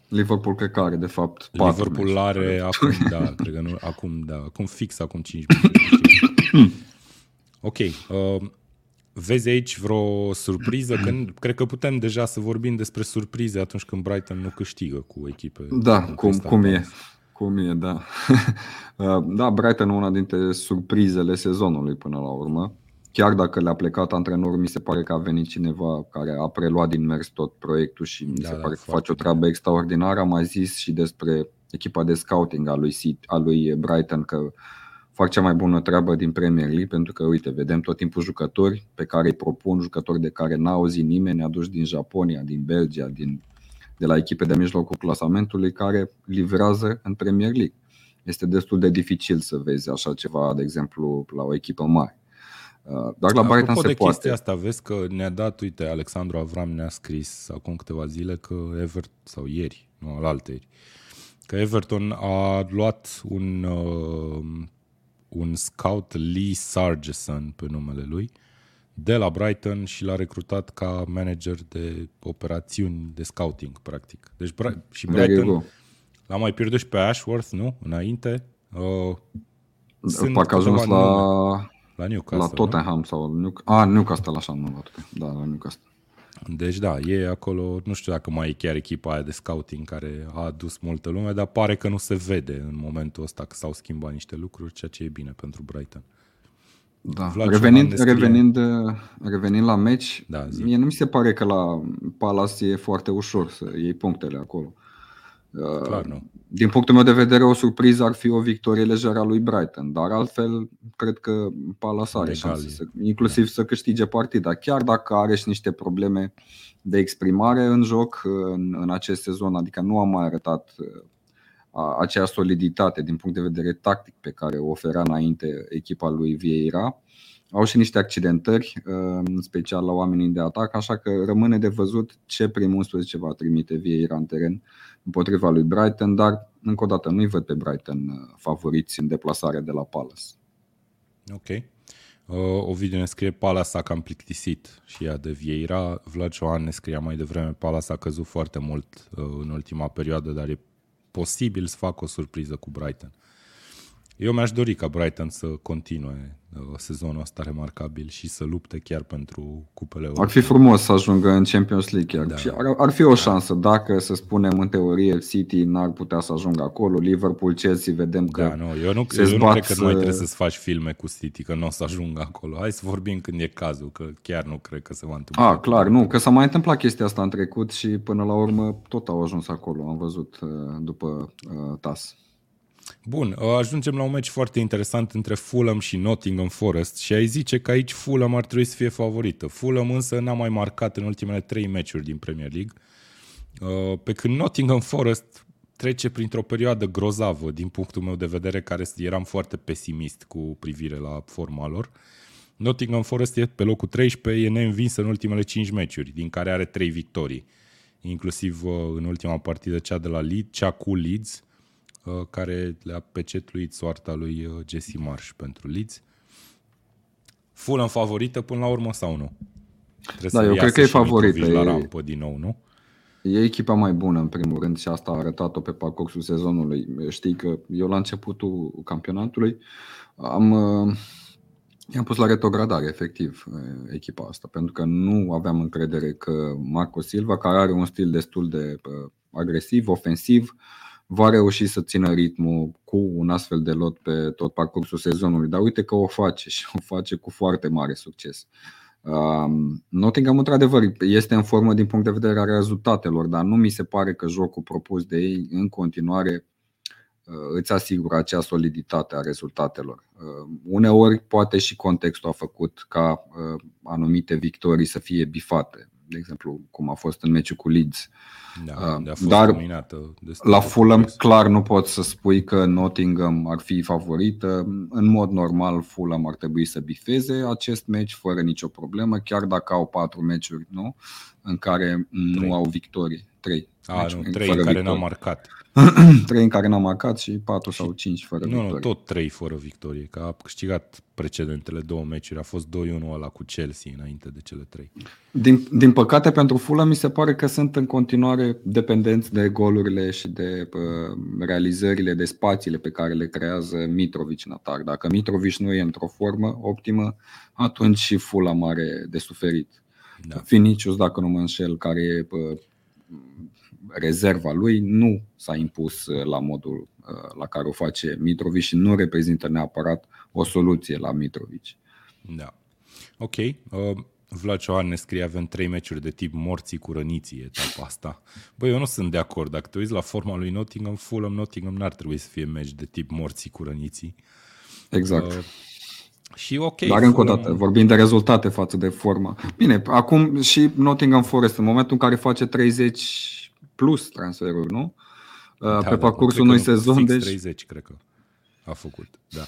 Liverpool cred că are, de fapt, 4 Liverpool meci. Are acum, da, cred că nu, acum fix, acum 5 meci. Ok, vezi aici vreo surpriză? Cred că putem deja să vorbim despre surprize atunci când Brighton nu câștigă cu echipe. Da, cum e, da. Da, Brighton e una dintre surprizele sezonului până la urmă. Chiar dacă le-a plecat antrenorul, mi se pare că a venit cineva care a preluat din mers tot proiectul și mi se pare că face o treabă extraordinară. Am mai zis și despre echipa de scouting a lui Brighton că fac cea mai bună treabă din Premier League, pentru că, uite, vedem tot timpul jucători pe care îi propun, jucători de care n-a auzit nimeni, aduși din Japonia, din Belgia, de la echipe de mijlocul clasamentului, care livrează în Premier League. Este destul de dificil să vezi așa ceva, de exemplu, la o echipă mare. Dar la Brighton se poate. Chestia asta, vezi că ne-a dat, uite, Alexandru Avram ne-a scris acum câteva zile că Everton a luat un un scout, Lee Sargeson pe numele lui, de la Brighton și l-a recrutat ca manager de operațiuni de scouting, practic. Deci și Brighton l-a mai pierdut și pe Ashworth, nu? Înainte. Parcă a ajuns la Newcastle, la Tottenham, nu? Newcastle, așa, nu, da, la Newcastle. Deci da, e acolo, nu știu dacă mai e chiar echipa aia de scouting care a adus multă lume, dar pare că nu se vede în momentul ăsta că s-au schimbat niște lucruri, ceea ce e bine pentru Brighton. Da. Revenind la meci, da, mie nu mi se pare că la Palace e foarte ușor să iei punctele acolo. Clar, nu. Din punctul meu de vedere, o surpriză ar fi o victorie lejeră a lui Brighton, dar altfel cred că Palace are șanse inclusiv să câștige partida, chiar dacă are și niște probleme de exprimare în joc în acest sezon, adică nu a mai arătat acea soliditate din punct de vedere tactic pe care o oferea înainte echipa lui Vieira. Au și niște accidentări, în special la oamenii de atac, așa că rămâne de văzut ce primul 11 va trimite Vieira în teren împotriva lui Brighton, dar încă o dată nu-i văd pe Brighton favoriți în deplasarea de la Palace. Ok. Ovidiu ne scrie: Palace a cam plictisit și ea de Vieira. Vlad Joan ne scria mai devreme: Palace a căzut foarte mult în ultima perioadă, dar e posibil să facă o surpriză cu Brighton. Eu mi-aș dori ca Brighton să continue sezonul ăsta remarcabil și să lupte chiar pentru cupele europene. Ar fi frumos să ajungă în Champions League chiar. Da. Și ar fi o șansă, dacă, să spunem, în teorie City n-ar putea să ajungă acolo, Liverpool, Chelsea, vedem că eu nu cred că mai trebuie să-ți faci filme cu City, că nu o să ajungă acolo. Hai să vorbim când e cazul, că chiar nu cred că se va întâmpla. Clar, nu, că s-a mai întâmplat chestia asta în trecut și până la urmă tot au ajuns acolo, am văzut după TAS. Bun, ajungem la un meci foarte interesant între Fulham și Nottingham Forest și ai zice că aici Fulham ar trebui să fie favorită. Fulham însă n-a mai marcat în ultimele 3 meciuri din Premier League, pe când Nottingham Forest trece printr-o perioadă grozavă din punctul meu de vedere, care eram foarte pesimist cu privire la forma lor. Nottingham Forest e pe locul 13, e neînvinsă în ultimele 5 meciuri, din care are 3 victorii, inclusiv în ultima partidă, cea de la Leeds, cea cu Leeds, care le-a pecetluit soarta lui Jesse Marsh pentru Leeds. Fulham favorită până la urmă sau nu? Eu cred că e favorită. La rampă din nou, nu? E echipa mai bună în primul rând și asta a arătat-o pe parcursul sezonului. Știi că eu la începutul campionatului i-am pus la retrogradare efectiv echipa asta, pentru că nu aveam încredere că Marco Silva, care are un stil destul de agresiv, ofensiv, va reuși să țină ritmul cu un astfel de lot pe tot parcursul sezonului, dar uite că o face și o face cu foarte mare succes. Nottingham, într-adevăr, este în formă din punct de vedere a rezultatelor, dar nu mi se pare că jocul propus de ei în continuare îți asigură acea soliditate a rezultatelor. Uneori poate și contextul a făcut ca anumite victorii să fie bifate, de exemplu cum a fost în meciul cu Leeds. Dar la Fulham clar nu poți să spui că Nottingham ar fi favorită. În mod normal Fulham ar trebui să bifeze acest meci fără nicio problemă, chiar dacă au 4 meciuri, nu? În care nu au victorii. 3 în care n-a marcat. 3 în care n-a marcat și 4 sau 5 fără victorie. Nu, tot 3 fără victorie, că a câștigat precedentele 2 meciuri. A fost 2-1 ăla cu Chelsea înainte de cele 3. Din păcate pentru Fulham mi se pare că sunt în continuare dependenți de golurile și de realizările, de spațiile pe care le creează Mitrovic în atac. Dacă Mitrovic nu e într-o formă optimă, atunci și Fulham are de suferit. Da. Vinicius, dacă nu mă înșel, care e rezerva lui, nu s-a impus la modul la care o face Mitrovic și nu reprezintă neapărat o soluție la Mitrovic. Da. Ok. Vlad Cioan ne scrie: avem 3 meciuri de tip morții cu răniții etapa asta. Băi, eu nu sunt de acord. Dacă te uiți la forma lui Nottingham, Fulham n-ar trebui să fie meci de tip morții cu răniții. Exact. Și okay, dar încă o dată, vorbim de rezultate față de formă. Bine, acum și Nottingham Forest, în momentul în care face 30 plus transferuri, nu? Pe parcursul unui sezon, deci 30, cred că a făcut, da.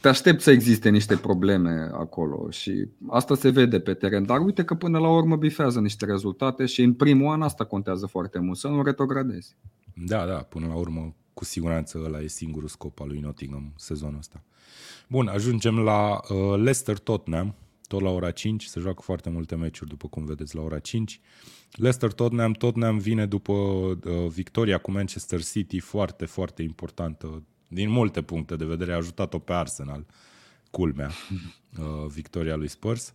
Te aștept să existe niște probleme acolo și asta se vede pe teren, dar uite că până la urmă bifează niște rezultate și în primul an asta contează foarte mult, să nu retrogradezi. Da, până la urmă cu siguranță ăla e singurul scop al lui Nottingham sezonul ăsta. Bun, ajungem la Leicester-Tottenham, tot la ora 5, se joacă foarte multe meciuri, după cum vedeți, la ora 5. Leicester-Tottenham, Tottenham vine după victoria cu Manchester City, foarte, foarte importantă, din multe puncte de vedere, a ajutat-o pe Arsenal, culmea, victoria lui Spurs.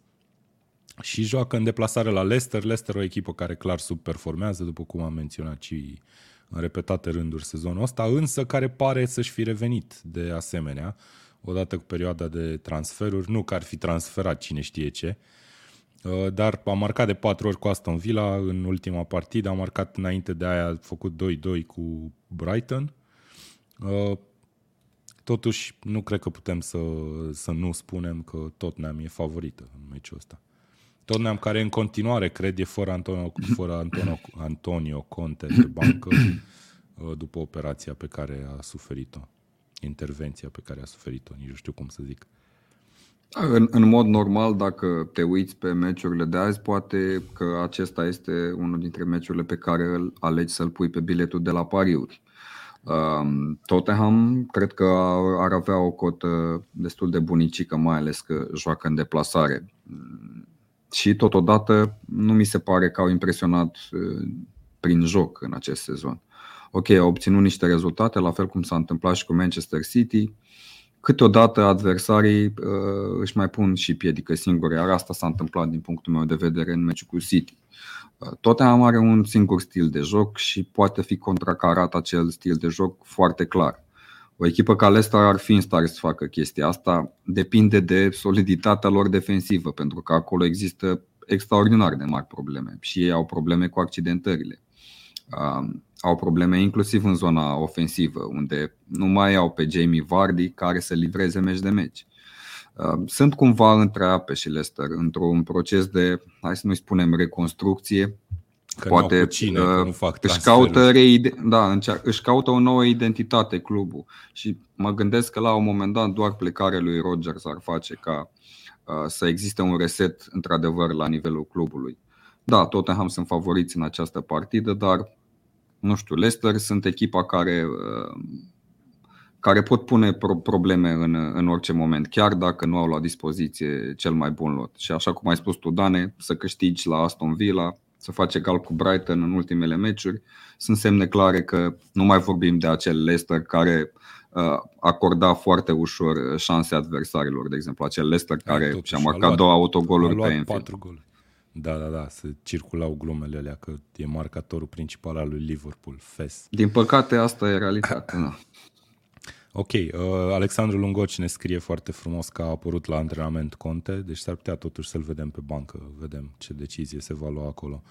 Și joacă în deplasare la Leicester. Leicester o echipă care clar subperformează, după cum am menționat și în repetate rânduri sezonul ăsta, însă care pare să-și fi revenit de asemenea, odată cu perioada de transferuri, nu că ar fi transferat cine știe ce, dar a marcat de 4 ori cu Aston Villa în ultima partidă, a marcat înainte de aia, a făcut 2-2 cu Brighton. Totuși, nu cred că putem să nu spunem că Tottenham e favorită în meciul ăsta. Tottenham care în continuare, cred, e fără Antonio Conte pe bancă după operația pe care a suferit-o, intervenția pe care a suferit-o, nici nu știu cum să zic. În mod normal, dacă te uiți pe meciurile de azi, poate că acesta este unul dintre meciurile pe care îl alegi să-l pui pe biletul de la pariuri. Tottenham cred că ar avea o cotă destul de bunicică, mai ales că joacă în deplasare. Și totodată nu mi se pare că au impresionat prin joc în acest sezon. Ok, au obținut niște rezultate, la fel cum s-a întâmplat și cu Manchester City. Câteodată adversarii își mai pun și piedică singure, iar asta s-a întâmplat din punctul meu de vedere în meciul cu City. Tottenham are un singur stil de joc și poate fi contracarat acel stil de joc foarte clar. O echipă ca Leicester ar fi în stare să facă chestia asta, depinde de soliditatea lor defensivă, pentru că acolo există extraordinar de mari probleme și ei au probleme cu accidentările. Au probleme inclusiv în zona ofensivă, unde nu mai au pe Jamie Vardy care să livreze meci de meci. Sunt cumva între ape și Leicester, într-un proces de, hai să nu spunem, reconstrucție. Că poate nu cine, că nu fac își caută o nouă identitate clubul. Și mă gândesc că la un moment dat doar plecarea lui Rodgers ar face ca să existe un reset într-adevăr la nivelul clubului. Da, Tottenham sunt favoriți în această partidă, dar nu știu, Leicester sunt echipa care pot pune probleme în orice moment, chiar dacă nu au la dispoziție cel mai bun lot. Și așa cum ai spus tu, Dane, să câștigi la Aston Villa, să face egal cu Brighton în ultimele meciuri, sunt semne clare că nu mai vorbim de acel Leicester care acorda foarte ușor șanse adversarilor, de exemplu, acel Leicester care și-a marcat 2 autogoluri pe Anfield. Da, se circulau glumele alea că e marcatorul principal al lui Liverpool, Fes. Din păcate asta e realitatea. Da. Ok, Alexandru Lungoci ne scrie foarte frumos că a apărut la antrenament Conte, deci s-ar putea totuși să-l vedem pe bancă, vedem ce decizie se va lua acolo.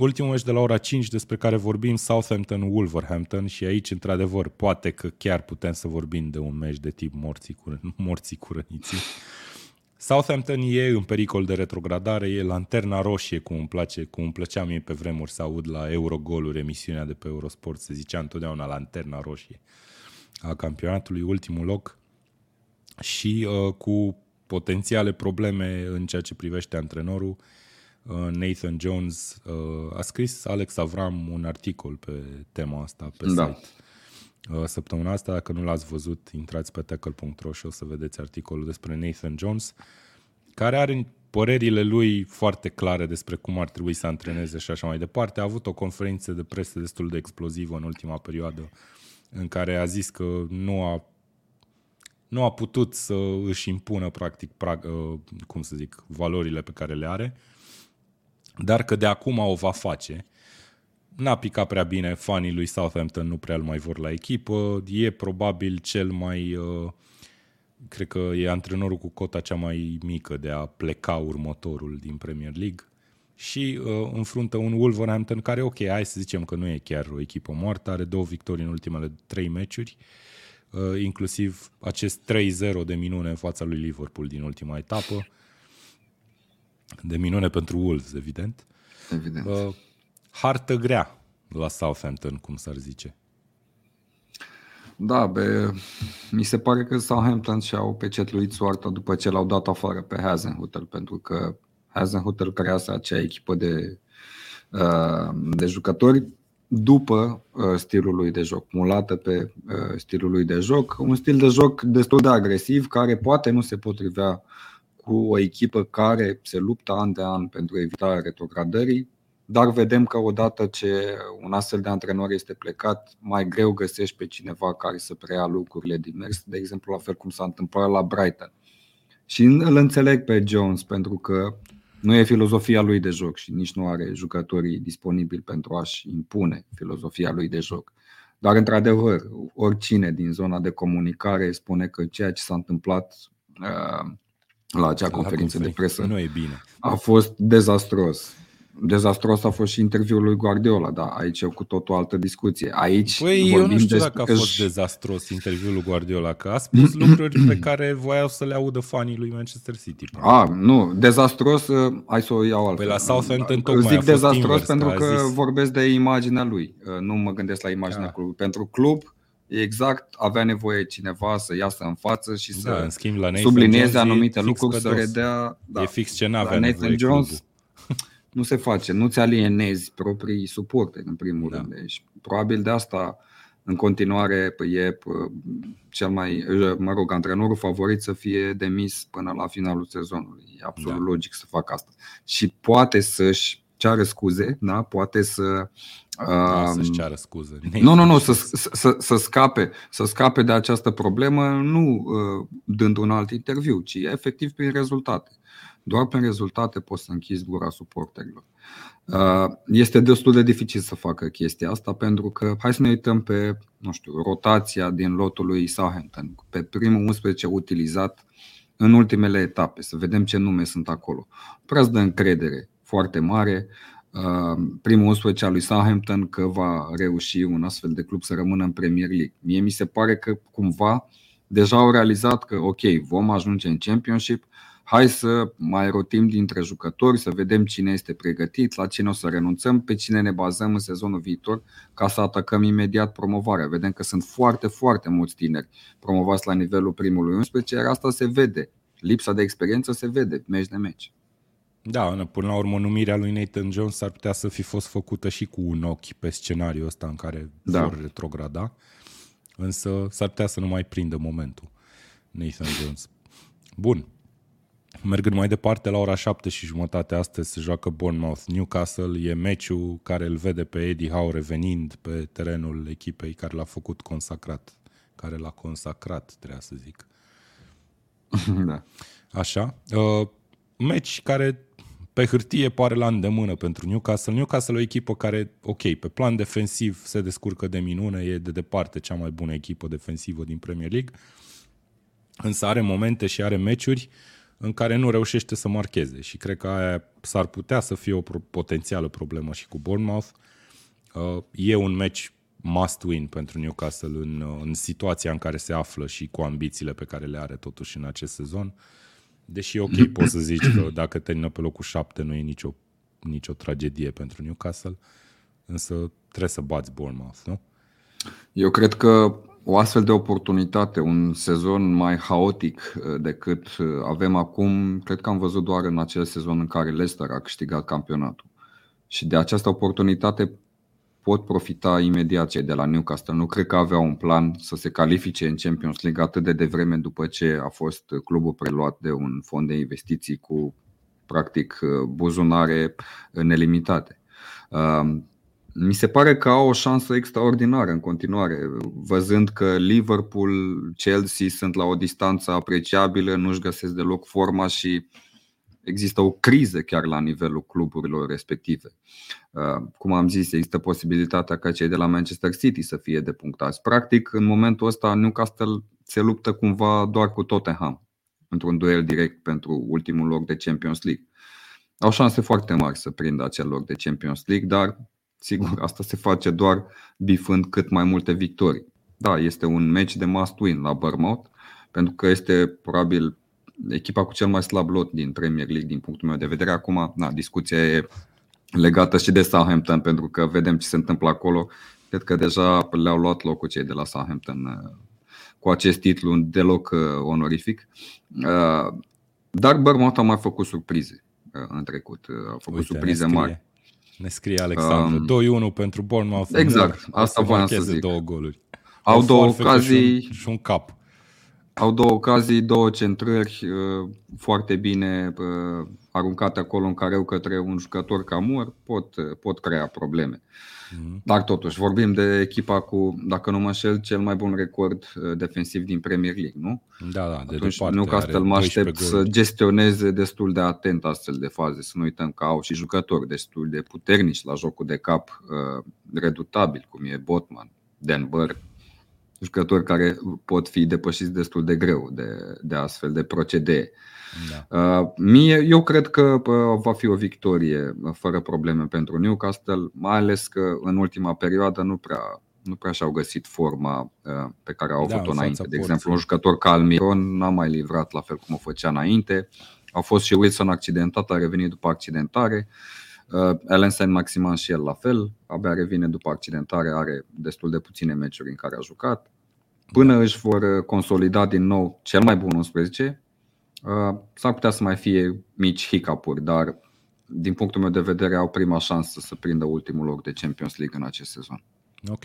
Ultimul meci de la ora 5 despre care vorbim, Southampton-Wolverhampton, și aici într-adevăr poate că chiar putem să vorbim de un meci de tip morții cu răniții. Southampton e în pericol de retrogradare, e lanterna roșie, cum îmi plăcea mie pe vremuri să aud la Eurogoluri, emisiunea de pe Eurosport, se zicea întotdeauna lanterna roșie a campionatului, ultimul loc, și cu potențiale probleme în ceea ce privește antrenorul. Nathan Jones, a scris Alex Avram un articol pe tema asta pe site săptămâna asta, dacă nu l-ați văzut, intrați pe tackle.ro și o să vedeți articolul despre Nathan Jones, care are părerile lui foarte clare despre cum ar trebui să antreneze și așa mai departe. A avut o conferință de presă destul de explozivă în ultima perioadă, în care a zis că nu a putut să își impună practic valorile pe care le are, dar că de acum o va face. N-a picat prea bine, fanii lui Southampton nu prea îl mai vor la echipă, e probabil cel mai, cred că e antrenorul cu cota cea mai mică de a pleca următorul din Premier League. Și înfruntă un Wolverhampton care, ok, hai să zicem că nu e chiar o echipă moartă, are 2 victorii în ultimele 3 meciuri, inclusiv acest 3-0 de minune în fața lui Liverpool din ultima etapă, de minune pentru Wolves, evident. Hartă grea la Southampton, cum s-ar zice. Da, mi se pare că Southampton și-au pecetluit soarta după ce l-au dat afară pe Hasenhüttl, pentru că Hasenhüttl crease acea echipă de jucători după stilul lui de joc, mulată pe stilul lui de joc, un stil de joc destul de agresiv care poate nu se potrivea cu o echipă care se luptă an de an pentru evitarea retrogradării, dar vedem că odată ce un astfel de antrenor este plecat, mai greu găsești pe cineva care să preia lucrurile din mers, de exemplu la fel cum s-a întâmplat la Brighton. Și îl înțeleg pe Jones pentru că nu e filozofia lui de joc și nici nu are jucătorii disponibili pentru a-și impune filozofia lui de joc. Dar într-adevăr, oricine din zona de comunicare spune că ceea ce s-a întâmplat la acea conferință de presă nu e bine. A fost dezastruos. Dezastruos a fost și interviul lui Guardiola, dar aici e cu tot o altă discuție. Aici eu nu știu dacă a fost dezastruos interviul lui Guardiola, că a spus lucruri pe care voiau să le audă fanii lui Manchester City. Nu, dezastruos, hai să o iau altfel. Păi la Southampton tocmai zic dezastruos pentru că vorbesc de imaginea lui, nu mă gândesc la imaginea clubului. Pentru club, exact, avea nevoie cineva să iasă în față și să sublinieze anumite lucruri, să redea. E fix ce n-avea nevoie clubul. Nu se face, nu-ți alienezi proprii suporteri în primul rând. Deci, probabil de asta în continuare e cel mai, antrenorul favorit să fie demis până la finalul sezonului. E absolut logic să facă asta. Și poate să-și ceară scuze, poate să să-și ceară scuze. Să scape de această problemă, nu dând un alt interviu, ci efectiv prin rezultate. Doar prin rezultate poți să închizi gura suporterilor. Este destul de dificil să facă chestia asta pentru că hai să ne uităm pe, rotația din lotul lui Southampton, pe primul 11 utilizat în ultimele etape, să vedem ce nume sunt acolo. Preț de încredere foarte mare, primul 11 al lui Southampton că va reuși un astfel de club să rămână în Premier League. Mie mi se pare că cumva deja au realizat că ok, vom ajunge în Championship. Hai să mai rotim dintre jucători, să vedem cine este pregătit, la cine o să renunțăm, pe cine ne bazăm în sezonul viitor ca să atacăm imediat promovarea. Vedem că sunt foarte, foarte mulți tineri promovați la nivelul primului 11, iar asta se vede. Lipsa de experiență se vede, meci de meci. Da, până la urmă numirea lui Nathan Jones ar putea să fi fost făcută și cu un ochi pe scenariul ăsta în care vor retrograda, însă s-ar putea să nu mai prindă momentul Nathan Jones. Bun. Mergând mai departe, la ora 7:30 astăzi se joacă Bournemouth Newcastle, e meciul care îl vede pe Eddie Howe revenind pe terenul echipei care l-a făcut consacrat, trebuia să zic. Da. Așa, meci care pe hârtie pare la îndemână pentru Newcastle. Newcastle e o echipă care, pe plan defensiv se descurcă de minune, e de departe cea mai bună echipă defensivă din Premier League, însă are momente și are meciuri în care nu reușește să marcheze și cred că aia s-ar putea să fie o potențială problemă și cu Bournemouth. E un meci must win pentru Newcastle în situația în care se află și cu ambițiile pe care le are totuși în acest sezon. Deși poți să zici că dacă termină pe locul 7 nu e nicio tragedie pentru Newcastle, însă trebuie să bați Bournemouth, nu? Eu cred că o astfel de oportunitate, un sezon mai haotic decât avem acum, cred că am văzut doar în acel sezon în care Leicester a câștigat campionatul. Și de această oportunitate pot profita imediat cei de la Newcastle. Nu cred că aveau un plan să se califice în Champions League atât de devreme după ce a fost clubul preluat de un fond de investiții cu practic buzunare nelimitate. Mi se pare că au o șansă extraordinară în continuare, văzând că Liverpool, Chelsea sunt la o distanță apreciabilă, nu-și găsesc deloc forma și există o criză chiar la nivelul cluburilor respective. Cum am zis, există posibilitatea ca cei de la Manchester City să fie depunctați. Practic, în momentul ăsta, Newcastle se luptă cumva doar cu Tottenham, într-un duel direct pentru ultimul loc de Champions League. Au șanse foarte mari să prindă acel loc de Champions League, dar sigur, asta se face doar bifând cât mai multe victorii. Da, este un match de must win la Bournemouth, pentru că este probabil echipa cu cel mai slab lot din Premier League din punctul meu de vedere. Acum, discuția e legată și de Southampton, pentru că vedem ce se întâmplă acolo. Cred că deja le-au luat locul cei de la Southampton cu acest titlu deloc onorific. Dar Bournemouth a mai făcut surprize în trecut, a făcut surprize mari. Ne scrie Alexandru. 2-1 pentru Bournemouth. Exact, asta voiam să zic. Două goluri. Au două ocazii și un cap. Au două ocazii, două centrări foarte bine aruncate acolo în careu către un jucător ca Moore, pot crea probleme. Dar totuși, vorbim de echipa cu, dacă nu mă înșel, cel mai bun record defensiv din Premier League, nu? Da, da, de atunci, departe. Newcastle mă aștept să gestioneze destul de atent astfel de faze, să nu uităm că au și jucători destul de puternici la jocul de cap redutabil, cum e Botman, Dan Burn, jucători care pot fi depășiți destul de greu de astfel de procedee. Da. Eu cred că va fi o victorie fără probleme pentru Newcastle, mai ales că în ultima perioadă nu prea și-au găsit forma pe care au avut-o înainte. De exemplu, un jucător ca Almiron n-a mai livrat la fel cum o făcea înainte. A fost și Wilson accidentat, a revenit după accidentare. Ellen Saint-Maximin și el la fel, abia revine după accidentare, are destul de puține meciuri în care a jucat. Până își vor consolida din nou cel mai bun 11, s-ar putea să mai fie mici hiccup-uri, dar din punctul meu de vedere au prima șansă să prindă ultimul loc de Champions League în acest sezon. Ok.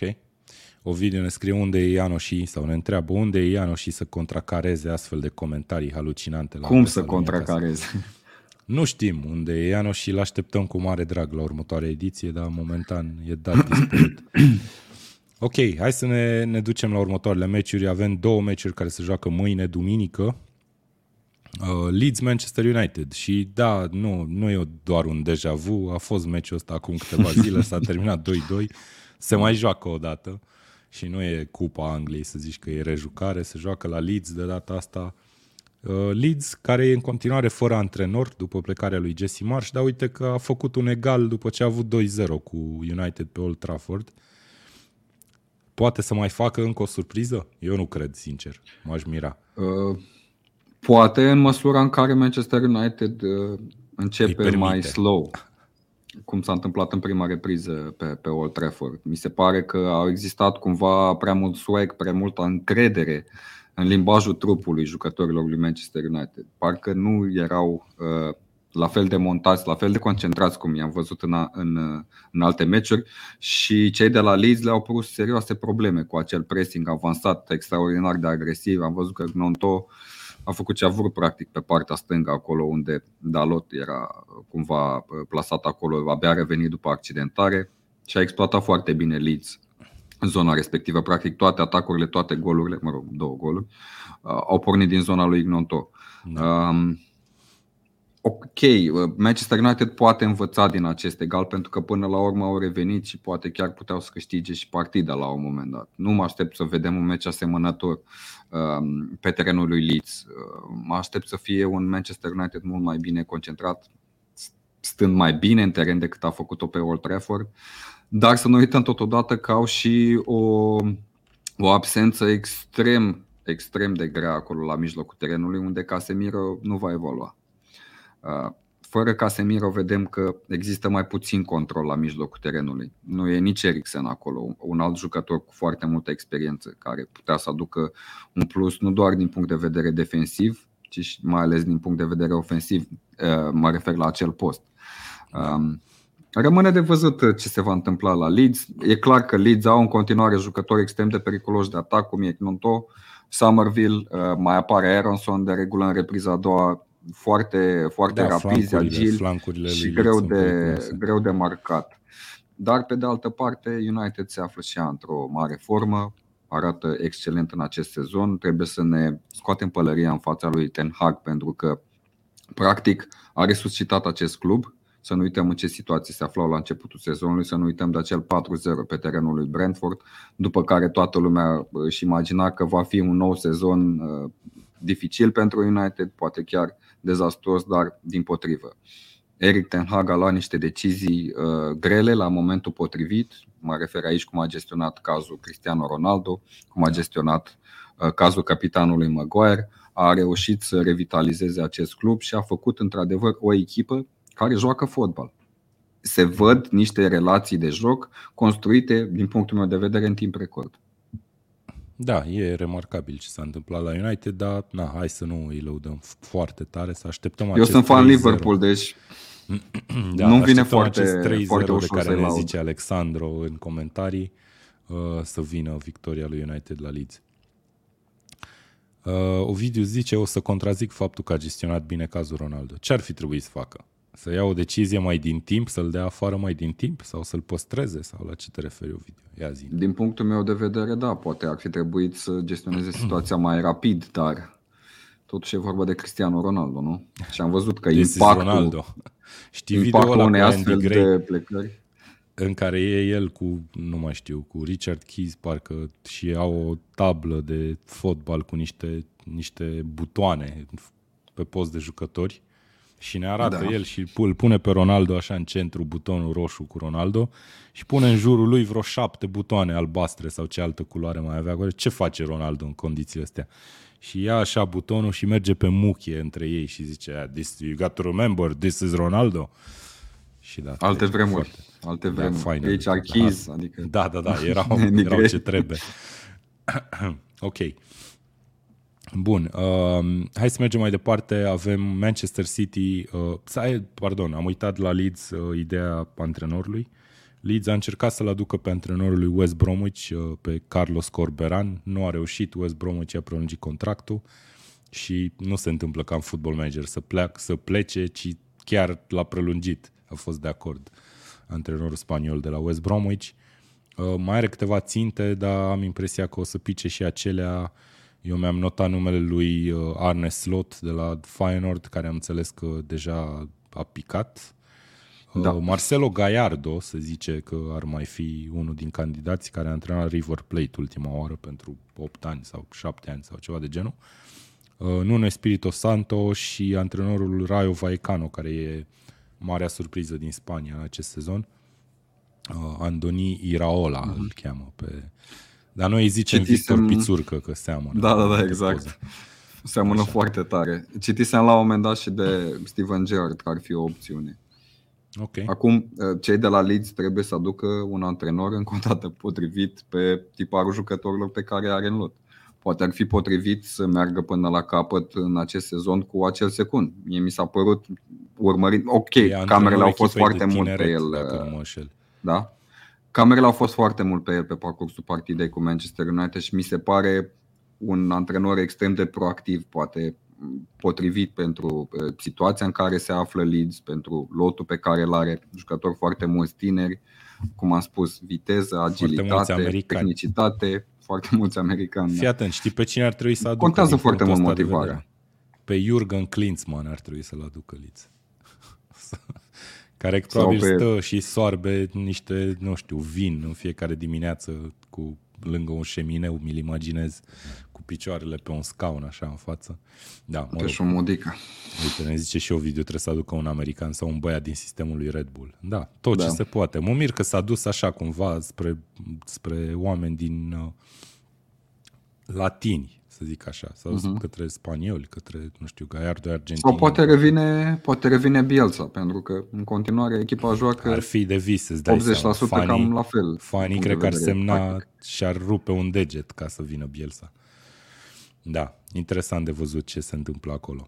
Ovidiu ne scrie unde e Ianoși, sau ne întreabă unde e Ianoși să contracareze astfel de comentarii halucinante. Cum să contracareze? Nu știm unde e Iano și îl așteptăm cu mare drag la următoarea ediție, dar momentan e dat dispărut. Ok, hai să ne ducem la următoarele meciuri. Avem două meciuri care se joacă mâine, duminică. Leeds Manchester United și da, nu e doar un deja vu, a fost meciul ăsta acum câteva zile, s-a terminat 2-2, se mai joacă o dată și nu e Cupa Angliei să zici că e rejucare, se joacă la Leeds de data asta. Leeds, care e în continuare fără antrenor după plecarea lui Jesse Marsch, dar uite că a făcut un egal după ce a avut 2-0 cu United pe Old Trafford. Poate să mai facă încă o surpriză? Eu nu cred, sincer. M-aș mira. Poate în măsura în care Manchester United începe mai slow, cum s-a întâmplat în prima repriză pe Old Trafford. Mi se pare că au existat cumva prea mult swag, prea multă încredere în limbajul trupului jucătorilor lui Manchester United. Parcă nu erau la fel de montați, la fel de concentrați cum i-am văzut în alte meciuri și cei de la Leeds le-au pus serioase probleme cu acel pressing avansat, extraordinar de agresiv. Am văzut că Gnonto a făcut ceavuri practic pe partea stângă acolo unde Dalot era cumva plasat acolo, abia revenit după accidentare și a exploatat foarte bine Leeds în zona respectivă, practic toate atacurile, toate golurile, două goluri au pornit din zona lui Gnonto. Da. Ok, Manchester United poate învăța din acest egal pentru că până la urmă au revenit și poate chiar puteau să câștige și partida la un moment dat. Nu mă aștept să vedem un meci asemănător pe terenul lui Leeds. Mă aștept să fie un Manchester United mult mai bine concentrat, stând mai bine în teren decât a făcut-o pe Old Trafford. Dar să nu uităm totodată că au și o absență extrem, extrem de grea acolo la mijlocul terenului, unde Casemiro nu va evolua. Fără Casemiro vedem că există mai puțin control la mijlocul terenului. Nu e nici Eriksen acolo, un alt jucător cu foarte multă experiență care putea să aducă un plus nu doar din punct de vedere defensiv, ci și mai ales din punct de vedere ofensiv. Mă refer la acel post. Rămâne de văzut ce se va întâmpla la Leeds. E clar că Leeds au în continuare jucători extrem de periculoși de atac, cum e Gnonto, Somerville, mai apare Aronson de regulă în repriza a doua, foarte, foarte rapizi, agili și greu de marcat. Dar pe de altă parte United se află și ea într-o mare formă, arată excelent în acest sezon. Trebuie să ne scoatem pălăria în fața lui Ten Hag pentru că practic a resuscitat acest club. Să nu uităm în ce situații se aflau la începutul sezonului, să nu uităm de acel 4-0 pe terenul lui Brentford, după care toată lumea își imagina că va fi un nou sezon dificil pentru United, poate chiar dezastruos, dar dimpotrivă. Erik ten Hag a luat niște decizii grele la momentul potrivit, mă refer aici cum a gestionat cazul Cristiano Ronaldo, cum a gestionat cazul capitanului Maguire, a reușit să revitalizeze acest club și a făcut într-adevăr o echipă care joacă fotbal. Se văd niște relații de joc construite, din punctul meu de vedere, în timp record. Da, e remarcabil ce s-a întâmplat la United, dar hai să nu îi lăudăm foarte tare, să așteptăm acest 3-0. Eu sunt fan Liverpool, deci Da, nu vine foarte ușor să-i laud. Zice Alexandru în comentarii să vină victoria lui United la Leeds. Ovidiu zice, o să contrazic faptul că a gestionat bine cazul Ronaldo. Ce ar fi trebuit să facă? Să ia o decizie mai din timp, să-l dea afară mai din timp sau să-l păstreze? Sau la ce te referi, Ovidiu? Ia zi. Din punctul meu de vedere, da, poate ar fi trebuit să gestioneze situația mai rapid, dar... Totuși e vorba de Cristiano Ronaldo, nu? Și am văzut că impactul, știi, impactul unei astfel de plecări. În care e el cu, nu mai știu, cu Richard Keys, parcă, și au o tablă de fotbal cu niște butoane pe post de jucători și ne arată el și îl pune pe Ronaldo așa în centru, butonul roșu cu Ronaldo, și pune în jurul lui vreo 7 butoane albastre sau ce altă culoare mai avea. Ce face Ronaldo în condițiile astea? Și ia așa butonul și merge pe muchie între ei și zice, you got to remember, this is Ronaldo. Și da, alte vremuri, alte vremuri. Da, aici archiz, adică... Da, erau ce trebuie. Ok. Bun, hai să mergem mai departe. Avem Manchester City, am uitat la Leeds ideea antrenorului. Leeds a încercat să-l aducă pe antrenorul lui West Bromwich, pe Carlos Corberan. Nu a reușit, West Bromwich a prelungit contractul și nu se întâmplă ca în Football Manager să plece, ci chiar l-a prelungit. A fost de acord antrenorul spaniol de la West Bromwich. Mai are câteva ținte, dar am impresia că o să pice și acelea. Eu mi-am notat numele lui Arne Slot de la Feyenoord, care am înțeles că deja a picat. Da. Marcelo Gallardo se zice că ar mai fi unul din candidații, care a antrenat River Plate ultima oară pentru 8 ani sau 7 ani sau ceva de genul. Nuno Espirito Santo și antrenorul Rayo Vallecano, care e marea surpriză din Spania în acest sezon. Andoni Iraola îl cheamă pe... Dar noi îi zicem Victor Pițurcă, că seamănă. Da, exact. Poze. Seamănă așa foarte tare. Citisem la un moment dat și de Steven Gerrard, că ar fi o opțiune. Okay. Acum, cei de la Leeds trebuie să aducă un antrenor încă o dată potrivit pe tiparul jucătorilor pe care are în lot. Poate ar fi potrivit să meargă până la capăt în acest sezon cu acel secund. Mie mi s-a părut urmărit. Ok, camerele au fost foarte mult pe el. Da? Camerele au fost foarte mult pe el pe parcursul partidei cu Manchester United și mi se pare un antrenor extrem de proactiv, poate potrivit pentru situația în care se află Leeds, pentru lotul pe care îl are, jucători foarte mulți tineri, cum am spus, viteză, agilitate, tehnicitate, foarte mulți americani. Fii atent, știi pe cine ar trebui să aducă? Contează foarte mult motivarea. Pe Jurgen Klinsmann ar trebui să-l aducă Leeds. Care probabil stă și soarbe niște, nu știu, vin în fiecare dimineață cu lângă un șemineu, mi-l imaginez, cu picioarele pe un scaun așa în față. Da, mă rog. Și o modică. Uite, ne zice și Ovidiu, trebuie să aducă un american sau un băiat din sistemul lui Red Bull. Da, tot ce se poate. Mă mir că s-a dus așa cumva spre oameni din latini, să zic așa. S-a dus către spanioli, către, nu știu, Gallardo, argentini. Sau poate revine Bielsa, pentru că în continuare echipa joacă. Ar fi de vis, îți dai 80% seama. Cam la fel. Fanii cred că ar semna și ar rupe un deget ca să vină Bielsa. Da, interesant de văzut ce se întâmplă acolo.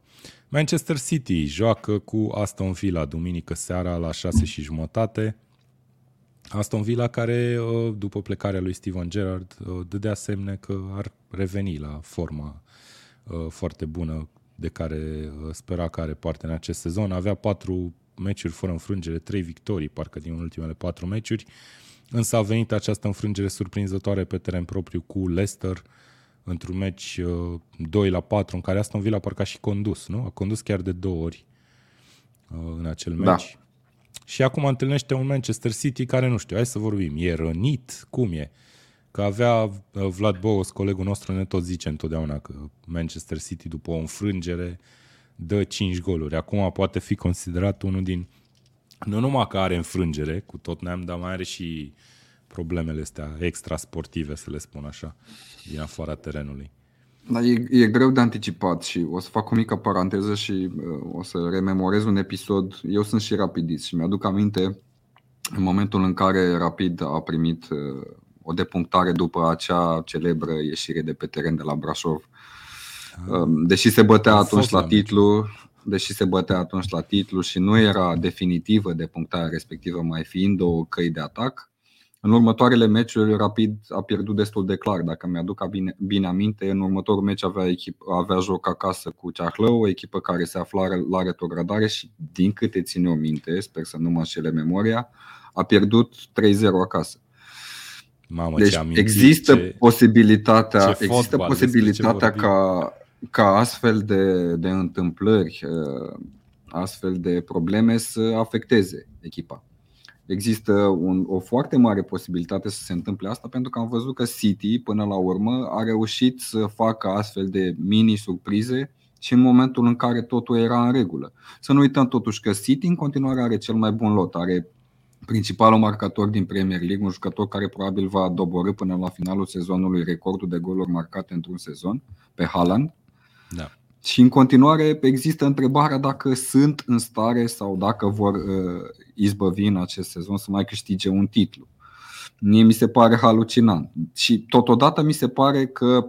Manchester City joacă cu Aston Villa duminică seara la 6:30. Aston Villa care, după plecarea lui Steven Gerrard, dădea semne că ar reveni la forma foarte bună de care spera că are parte în acest sezon. Avea 4 meciuri fără înfrângere, 3 victorii parcă din ultimele 4 meciuri, însă a venit această înfrângere surprinzătoare pe teren propriu cu Leicester, într-un meci 2-4 în care Aston Villa parcă a și condus, nu? A condus chiar de 2 ori în acel meci. Da. Și acum întâlnește un Manchester City care, nu știu, hai să vorbim, e rănit, cum e? Că avea Vlad Bogos, colegul nostru, ne tot zice întotdeauna că Manchester City după o înfrângere dă 5 goluri. Acum poate fi considerat unul din... Nu numai că are înfrângere cu Tottenham, dar mai are și problemele astea extrasportive, să le spun așa, din afara terenului. Dar e greu de anticipat și o să fac o mică paranteză și o să rememorez un episod. Eu sunt și rapidist și mi-aduc aminte în momentul în care Rapid a primit o depunctare după acea celebră ieșire de pe teren de la Brașov. Deși se bătea atunci la titlu, deși se bătea atunci la titlu și nu era definitivă depunctarea respectivă, mai fiind două căi de atac, în următoarele meciuri Rapid a pierdut destul de clar. Dacă mi-aduc bine aminte, în următorul meci avea joc acasă cu Ceahlău, o echipă care se afla la retrogradare și, din câte țin eu minte, sper să nu mă înșele memoria, a pierdut 3-0 acasă. Mamă, deci există posibilitatea ca astfel de întâmplări, astfel de probleme să afecteze echipa. Există o foarte mare posibilitate să se întâmple asta, pentru că am văzut că City, până la urmă, a reușit să facă astfel de mini-surprize și în momentul în care totul era în regulă. Să nu uităm totuși că City în continuare are cel mai bun lot, are principalul marcator din Premier League, un jucător care probabil va doborî până la finalul sezonului recordul de goluri marcate într-un sezon, pe Haaland. Da. Și în continuare există întrebarea dacă sunt în stare sau dacă vor izbăvi în acest sezon să mai câștige un titlu. Mie mi se pare halucinant și totodată mi se pare că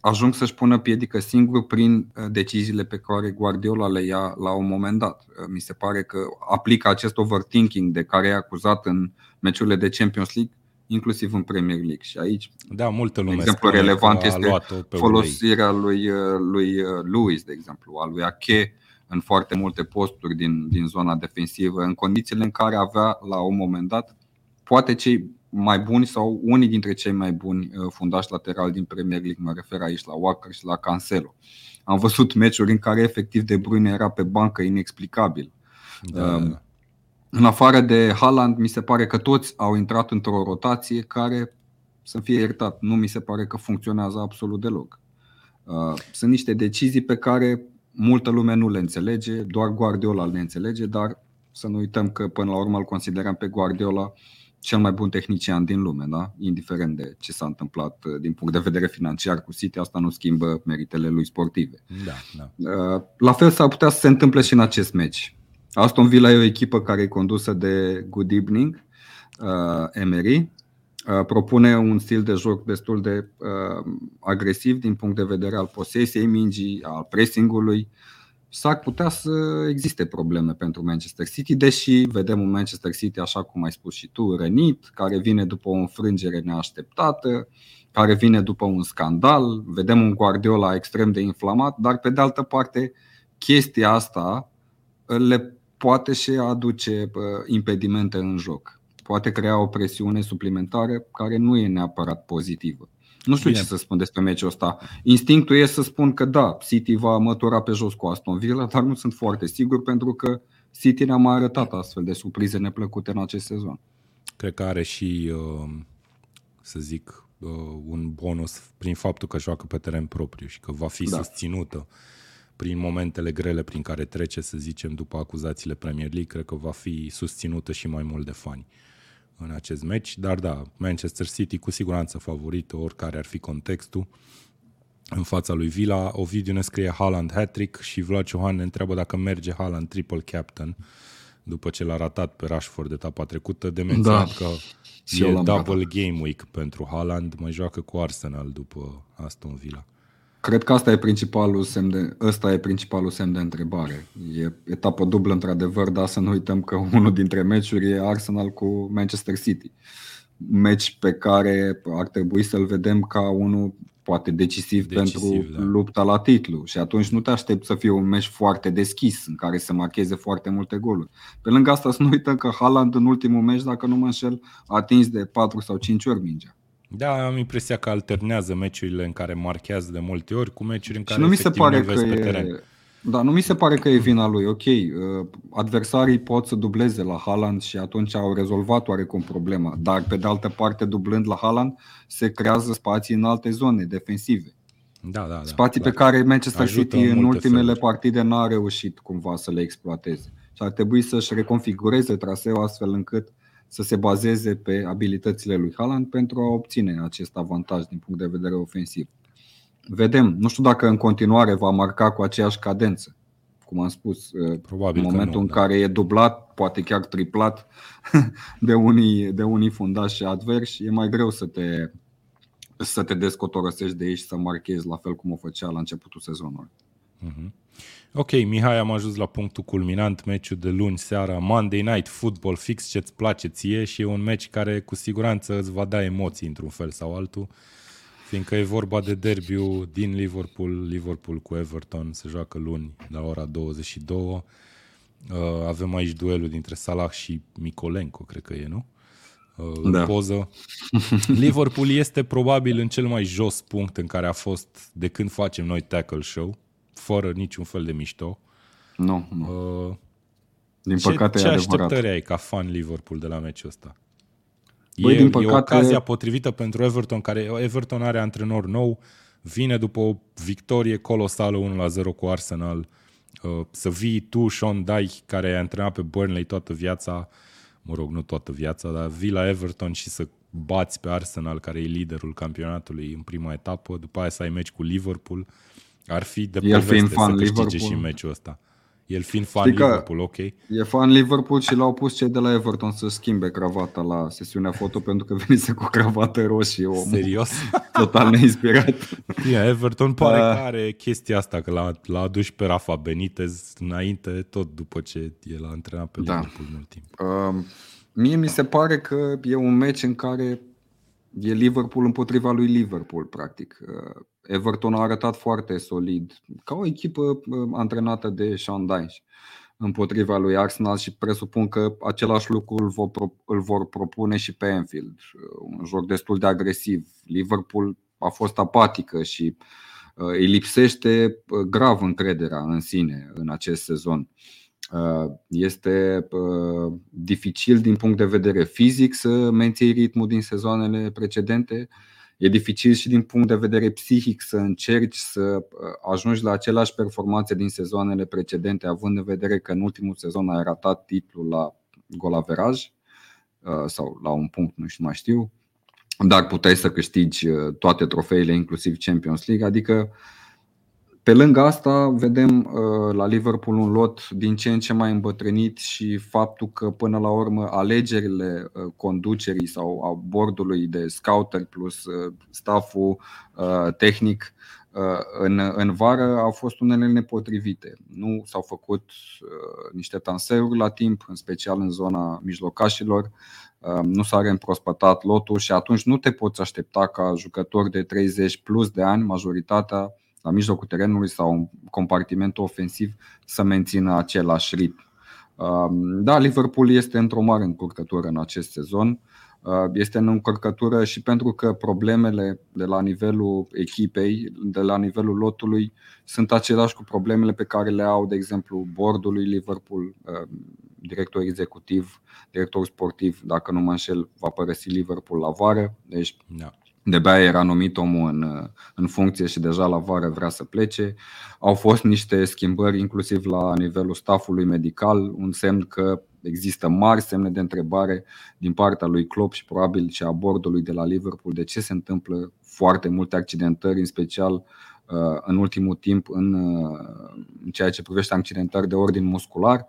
ajung să-și pună piedică singur prin deciziile pe care Guardiola le ia la un moment dat. Mi se pare că aplică acest overthinking de care e acuzat în meciurile de Champions League, inclusiv în Premier League. Și aici, da, multă lume, exemplu relevant este folosirea lui Luis, de exemplu, a lui Ache în foarte multe posturi din zona defensivă, în condițiile în care avea la un moment dat poate cei mai buni sau unii dintre cei mai buni fundași laterali din Premier League, mă refer aici la Walker și la Cancelo. Am văzut meciuri în care efectiv De Bruyne era pe bancă, inexplicabil. Da. În afară de Haaland, mi se pare că toți au intrat într-o rotație care, să fie iertat, nu mi se pare că funcționează absolut deloc. Sunt niște decizii pe care multă lume nu le înțelege, doar Guardiola le înțelege, dar să nu uităm că până la urmă îl considerăm pe Guardiola cel mai bun tehnician din lume, da? Indiferent de ce s-a întâmplat din punct de vedere financiar cu City, asta nu schimbă meritele lui sportive. Da, da. La fel s-ar putea să se întâmple și în acest meci. Aston Villa e o echipă care e condusă de Good Evening, Emery. Propune un stil de joc destul de agresiv din punct de vedere al posesiei mingii, al pressing-ului. S-ar putea să existe probleme pentru Manchester City, deși vedem un Manchester City, așa cum ai spus și tu, rănit, care vine după o înfrângere neașteptată, care vine după un scandal. Vedem un Guardiola extrem de inflamat, dar pe de altă parte chestia asta le poate și aduce impedimente în joc. Poate crea o presiune suplimentară care nu e neapărat pozitivă. Nu știu ce să spun despre meciul ăsta. Instinctul e să spun că da, City va mătura pe jos cu Aston Villa, dar nu sunt foarte sigur, pentru că City ne-a mai arătat astfel de surprize neplăcute în acest sezon. Cred că are și, să zic, un bonus prin faptul că joacă pe teren propriu și că va fi susținută prin momentele grele prin care trece, să zicem, după acuzațiile Premier League. Cred că va fi susținută și mai mult de fani în acest meci, dar da, Manchester City cu siguranță favorită, oricare ar fi contextul, în fața lui Villa. Ovidiu ne scrie Haaland hat-trick și Vlad Ciohan ne întreabă dacă merge Haaland triple captain după ce l-a ratat pe Rashford etapa trecută, de menționat că e double game week pentru Haaland, mai joacă cu Arsenal după Aston Villa. Cred că ăsta e principalul semn de întrebare. E etapă dublă într-adevăr, dar să nu uităm că unul dintre meciuri e Arsenal cu Manchester City. Meci pe care ar trebui să-l vedem ca unul poate decisiv pentru lupta la titlu. Și atunci nu te aștepți să fie un meci foarte deschis, în care se marcheze foarte multe goluri. Pe lângă asta să nu uităm că Haaland în ultimul meci, dacă nu mă înșel, a atins de 4 sau 5 ori mingea. Da, am impresia că alternează meciurile în care marchează de multe ori cu meciuri în care efectiv nu vezi pe teren. Da, nu mi se pare că e vina lui. Ok, adversarii pot să dubleze la Haaland și atunci au rezolvat oarecum problema, dar pe de altă parte, dublând la Haaland, se creează spații în alte zone defensive. Da, spații pe care Manchester City în ultimele partide n-a reușit cumva să le exploateze. Și ar trebui să-și reconfigureze traseul astfel încât să se bazeze pe abilitățile lui Haaland pentru a obține acest avantaj din punct de vedere ofensiv. Vedem, nu știu dacă în continuare va marca cu aceeași cadență. Cum am spus, probabil în momentul care e dublat, poate chiar triplat de unii fundași adversi, e mai greu să te descotorosești de ei și să marchezi la fel cum o făcea la începutul sezonului. Ok, Mihai, am ajuns la punctul culminant, meciul de luni seara, Monday Night Football, fix ce-ți place ție și e un meci care cu siguranță îți va da emoții într-un fel sau altul, fiindcă e vorba de derbiul din Liverpool, Liverpool cu Everton, se joacă luni la ora 22. Avem aici duelul dintre Salah și Mikolenko, cred că e, nu? Da. În poză. Liverpool este probabil în cel mai jos punct în care a fost de când facem noi Tackle Show, fără niciun fel de mișto. Nu. Din păcate ce așteptări ai ca fan Liverpool de la meciul ăsta? Băi, din păcate... e ocazia potrivită pentru Everton, care Everton are antrenor nou, vine după o victorie colosală 1-0 cu Arsenal, să vii tu, Sean Dyche, care a antrenat pe Burnley toată viața, mă rog, nu toată viața, dar vii la Everton și să bați pe Arsenal, care e liderul campionatului în prima etapă, după aia să ai meci cu Liverpool, ar fi de poveste să câștige și meciul ăsta. El fiind fan Liverpool, ok. E fan Liverpool și l-au pus cei de la Everton să schimbe cravata la sesiunea foto pentru că venise cu cravată roșie. Omul. Serios? Total neinspirat. Everton pare că are chestia asta, că l-a adus pe Rafa Benitez înainte, tot după ce el a antrenat pe Liverpool mult timp. Mie mi se pare că e un meci în care e Liverpool împotriva lui Liverpool, practic. Everton a arătat foarte solid, ca o echipă antrenată de Sean Dyche, împotriva lui Arsenal și presupun că același lucru îl vor propune și pe Anfield. Un joc destul de agresiv. Liverpool a fost apatică și îi lipsește grav încrederea în sine în acest sezon. Este dificil din punct de vedere fizic să menții ritmul din sezoanele precedente. E dificil și din punct de vedere psihic să încerci să ajungi la aceleași performanțe din sezoanele precedente, având în vedere că în ultimul sezon ai ratat titlul la golaveraj sau la un punct, nu știu, mai știu, dar puteai să câștigi toate trofeile, inclusiv Champions League. Adică pe lângă asta vedem la Liverpool un lot din ce în ce mai îmbătrânit și faptul că până la urmă alegerile conducerii sau a boardului de scouter plus stafful tehnic în vară au fost unele nepotrivite. Nu s-au făcut niște transferuri la timp, în special în zona mijlocașilor. Nu s-a reîmprospătat lotul și atunci nu te poți aștepta ca jucători de 30 plus de ani, majoritatea la mijlocul terenului sau un compartiment ofensiv, să mențină același ritm. Da, Liverpool este într-o mare încurcătură în acest sezon. Este în încurcătură și pentru că problemele de la nivelul echipei, de la nivelul lotului, sunt aceleași cu problemele pe care le au, de exemplu, boardul lui Liverpool, director executiv, director sportiv, dacă nu mă înșel, va părăsi Liverpool la vară. Deci de-abia era numit omul în funcție și deja la vară vrea să plece. Au fost niște schimbări inclusiv la nivelul staffului medical, un semn că există mari semne de întrebare din partea lui Klopp și probabil și a bordului de la Liverpool de ce se întâmplă foarte multe accidentări, în special în ultimul timp în ceea ce privește accidentări de ordin muscular.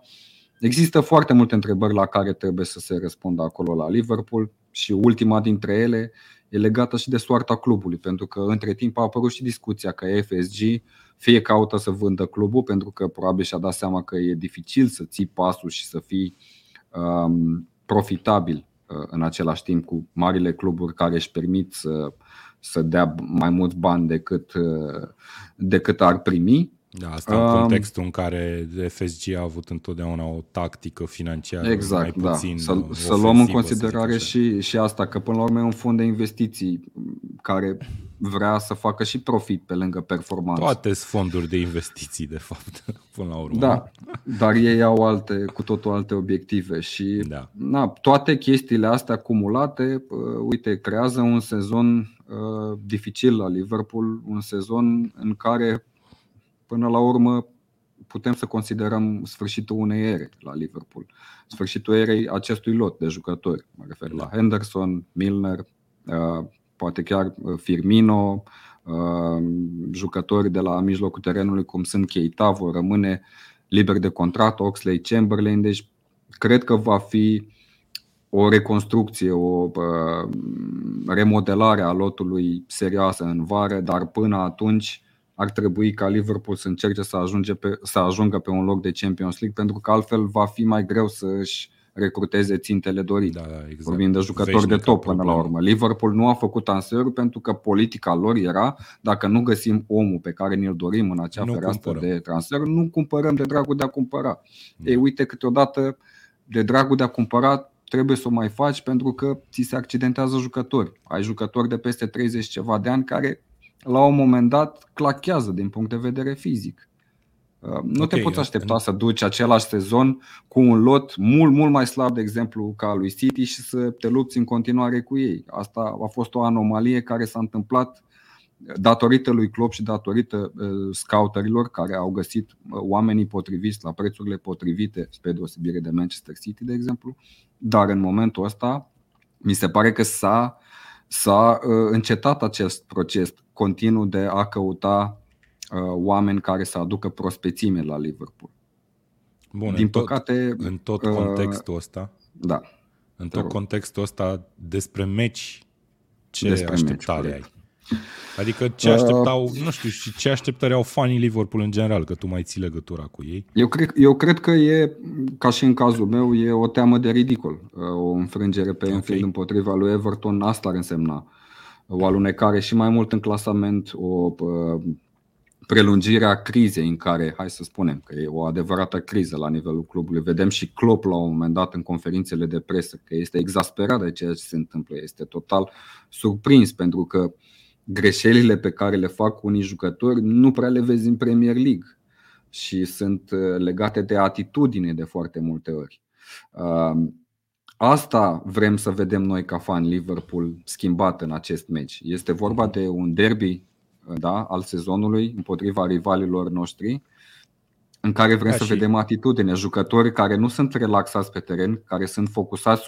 Există foarte multe întrebări la care trebuie să se răspundă acolo la Liverpool și ultima dintre ele e legată și de soarta clubului, pentru că între timp a apărut și discuția că FSG fie caută să vândă clubul, pentru că probabil și-a dat seama că e dificil să ții pasul și să fii profitabil în același timp cu marile cluburi care își permit să dea mai mulți bani decât ar primi. Da, asta în contextul în care FSG a avut întotdeauna o tactică financiară exact, mai puțin ofensivă. Să luăm în considerare și asta, că până la urmă e un fond de investiții care vrea să facă și profit pe lângă performanță. Toate sunt fonduri de investiții, de fapt, până la urmă. Da, dar ei au cu totul alte obiective și toate chestiile astea acumulate, uite, creează un sezon dificil la Liverpool, un sezon în care până la urmă putem să considerăm sfârșitul unei ere la Liverpool. Sfârșitul erei acestui lot de jucători. Mă refer la Henderson, Milner, poate chiar Firmino, jucători de la mijlocul terenului cum sunt Keita, vor rămâne liber de contract, Oxlade-Chamberlain. Deci cred că va fi o reconstrucție, o remodelare a lotului serioasă în vară, dar până atunci ar trebui ca Liverpool să încerce să ajungă pe un loc de Champions League, pentru că altfel va fi mai greu să-și recruteze țintele dorite. Da, exact. Vorbim de jucători veșnică de top până la urmă. Liverpool nu a făcut transferul pentru că politica lor era: dacă nu găsim omul pe care ne-l dorim în acea fereastră de transfer, nu cumpărăm de dragul de a cumpăra. Ei, uite, câteodată de dragul de a cumpăra trebuie să o mai faci, pentru că ți se accidentează jucători. Ai jucători de peste 30 ceva de ani care la un moment dat clachează din punct de vedere fizic. Nu te poți aștepta să duci același sezon cu un lot mult mai slab, de exemplu, ca lui City, și să te lupți în continuare cu ei. Asta a fost o anomalie care s-a întâmplat datorită lui Klopp și datorită scouterilor care au găsit oamenii potriviți la prețurile potrivite, spre deosebire de Manchester City, de exemplu. Dar în momentul ăsta mi se pare că s-a încetat acest proces continuu de a căuta oameni care să aducă prospețime la Liverpool. Bun, din păcate, în tot contextul ăsta. Da. În tot contextul ăsta, despre meci, ce așteptare ai? Adică ce așteptau, nu știu, și ce așteptări au fanii Liverpool în general, că tu mai ții legătura cu ei? Eu cred că e, ca și în cazul meu, e o teamă de ridicol. O înfrângere pe Anfield împotriva lui Everton, asta ar însemna o alunecare și mai mult în clasament, o prelungirea crizei în care, hai să spunem că e o adevărată criză la nivelul clubului. Vedem și Klopp la un moment dat în conferințele de presă că este exasperat de ceea ce se întâmplă, este total surprins, pentru că greșelile pe care le fac unii jucători nu prea le vezi în Premier League și sunt legate de atitudine de foarte multe ori. Asta vrem să vedem noi ca fani Liverpool schimbat în acest meci. Este vorba de un derby, da, al sezonului, împotriva rivalilor noștri, în care vrem să vedem atitudine, jucători care nu sunt relaxați pe teren, care sunt focusați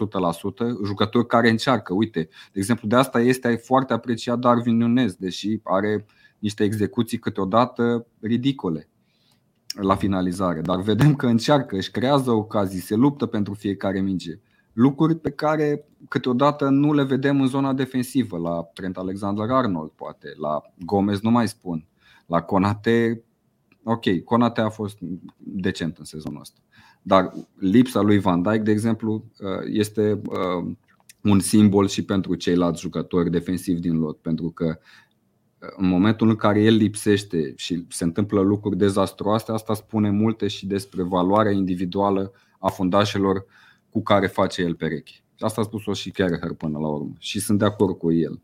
100%, jucători care încearcă. Uite, de exemplu, de asta este foarte apreciat Darwin Nunez, deși are niște execuții câteodată ridicole la finalizare, dar vedem că încearcă, își creează ocazii, se luptă pentru fiecare minge. Lucruri pe care câteodată nu le vedem în zona defensivă, la Trent Alexander-Arnold poate, la Gomez nu mai spun, la Konate. Ok, Konate a fost decent în sezonul ăsta, dar lipsa lui Van Dijk, de exemplu, este un simbol și pentru ceilalți jucători defensivi din lot, pentru că în momentul în care el lipsește și se întâmplă lucruri dezastruoase, asta spune multe și despre valoarea individuală a fundașelor cu care face el pereche. Asta a spus-o și Carragher până la urmă și sunt de acord cu el.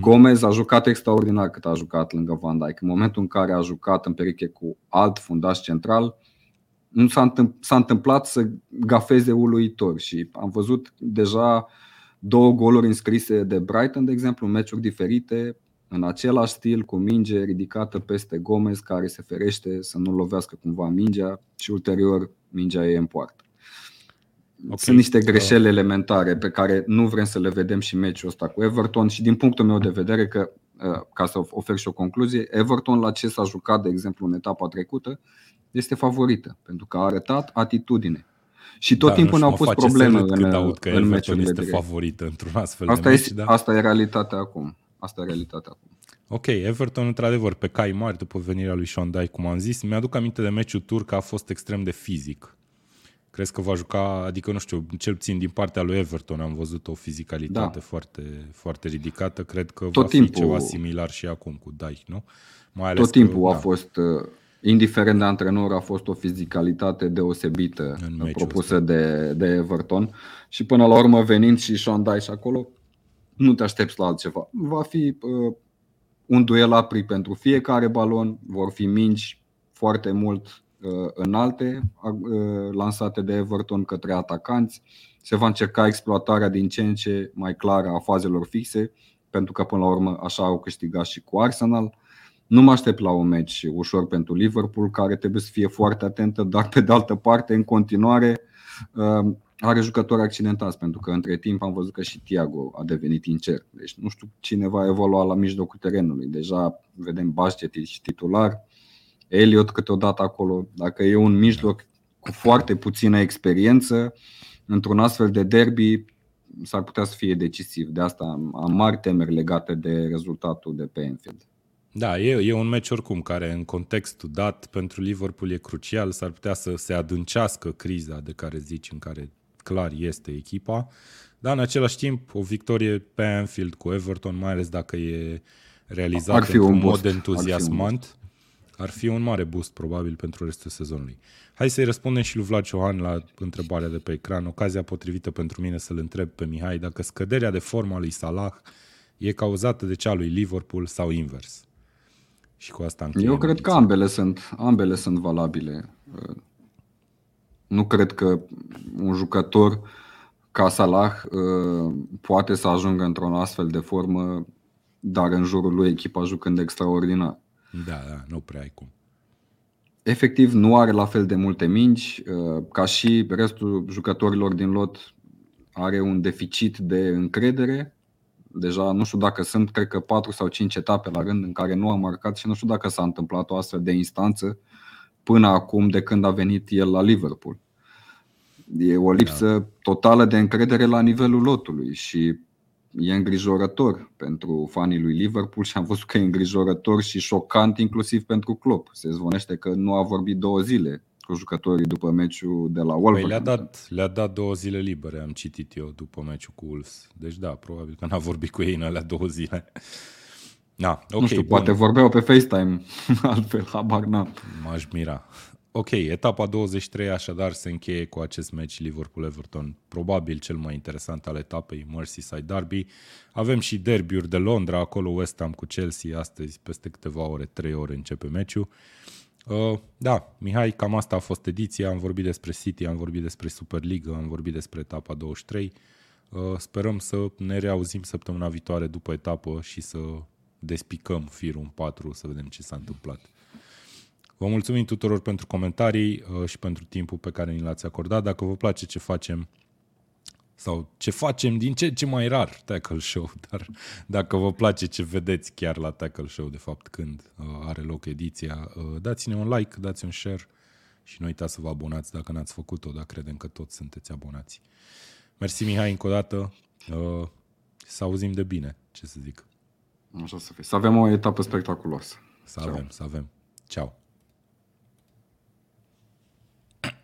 Gomez a jucat extraordinar cât a jucat lângă Van Dijk. În momentul în care a jucat în pereche cu alt fundaș central, nu s-a întâmplat să gafeze uluitor și am văzut deja două goluri înscrise de Brighton, de exemplu, în meciuri diferite, în același stil, cu minge ridicată peste Gomez, care se ferește să nu lovească cumva mingea și ulterior mingea e în poartă. Sunt niște greșeli elementare pe care nu vrem să le vedem și meciul ăsta cu Everton. Și din punctul meu de vedere, că, ca să ofer și o concluzie, Everton, la ce s-a jucat, de exemplu, în etapa trecută, este favorită, pentru că a arătat atitudine. Și tot timpul ne-au pus probleme în meciurile de favorită într-un astfel asta de meci, asta e realitatea acum. Ok, Everton într-adevăr pe cai mari după venirea lui Sean Dyche, cum am zis. Mi-aduc aminte de meciul turc, a fost extrem de fizic. Crezi că va juca, adică nu știu, cel puțin din partea lui Everton am văzut o fizicalitate foarte ridicată. Cred că tot va fi ceva similar și acum cu Dyche, nu? Mai ales tot timpul a fost, indiferent de antrenor, a fost o fizicalitate deosebită propusă de Everton. Și până la urmă, venind și Sean Dyche acolo, nu te aștepți la altceva. Va fi un duel aprig pentru fiecare balon, vor fi mingi foarte mult înalte lansate de Everton către atacanți. Se va încerca exploatarea din ce în ce mai clară a fazelor fixe, pentru că până la urmă așa au câștigat și cu Arsenal. Nu mă aștept la un meci ușor pentru Liverpool, care trebuie să fie foarte atentă, dar pe de altă parte în continuare are jucători accidentați, pentru că între timp am văzut că și Thiago a devenit incer. Deci nu știu cine va evolua la mijlocul terenului. Deja vedem Bașceti și titular, Elliot câteodată acolo. Dacă e un mijloc cu foarte puțină experiență, într-un astfel de derby s-ar putea să fie decisiv. De asta am mari temeri legate de rezultatul de pe Anfield. Da, e un meci oricum care în contextul dat pentru Liverpool e crucial, s-ar putea să se adâncească criza de care zici, în care clar este echipa, dar în același timp o victorie pe Anfield cu Everton, mai ales dacă e realizată într-un mod entuziasmant, ar fi un mare boost probabil pentru restul sezonului. Hai să-i răspundem și lui Vlad Ciohan la întrebarea de pe ecran, ocazia potrivită pentru mine să-l întreb pe Mihai dacă scăderea de formă a lui Salah e cauzată de cea lui Liverpool sau invers. Și cu asta încheiem. Eu cred că ambele sunt valabile. Nu cred că un jucător ca Salah poate să ajungă într-o astfel de formă, dar în jurul lui echipa jucând extraordinar. Da, nu prea ai cum. Efectiv nu are la fel de multe mingi, ca și restul jucătorilor din lot are un deficit de încredere. Deja nu știu dacă sunt, cred că 4 sau 5 etape la rând în care nu a marcat și nu știu dacă s-a întâmplat o astfel de instanță până acum de când a venit el la Liverpool. E o lipsă totală de încredere la nivelul lotului și e îngrijorător pentru fanii lui Liverpool și am văzut că e îngrijorător și șocant inclusiv pentru Klopp. Se zvonește că nu a vorbit 2 zile cu jucătorii după meciul de la Wolverhampton. Le-a dat 2 zile libere, am citit eu, după meciul cu Wolves. Deci da, probabil că n-a vorbit cu ei în alea 2 zile. Da, okay, nu știu, bun. Poate vorbeau pe FaceTime, altfel habar n-am. M-aș mira. Ok, etapa 23 așadar se încheie cu acest meci Liverpool-Everton, probabil cel mai interesant al etapei, Merseyside Derby. Avem și derbiuri de Londra, acolo West Ham cu Chelsea, astăzi peste câteva ore, 3 ore începe meciul. Da, Mihai, cam asta a fost ediția, am vorbit despre City, am vorbit despre Superliga, am vorbit despre etapa 23. Sperăm să ne reauzim săptămâna viitoare după etapă și să despicăm firul în 4, să vedem ce s-a întâmplat. Vă mulțumim tuturor pentru comentarii și pentru timpul pe care ni l-ați acordat. Dacă vă place ce facem sau ce facem din ce mai rar Tackle Show, dar dacă vă place ce vedeți chiar la Tackle Show de fapt când are loc ediția, dați-ne un like, dați un share și nu uitați să vă abonați dacă n-ați făcut-o, dar credem că toți sunteți abonați. Mersi Mihai încă o dată, să auzim de bine, ce să zic. Așa să fie. Să avem o etapă spectaculoasă. Să avem, să avem. Ceau!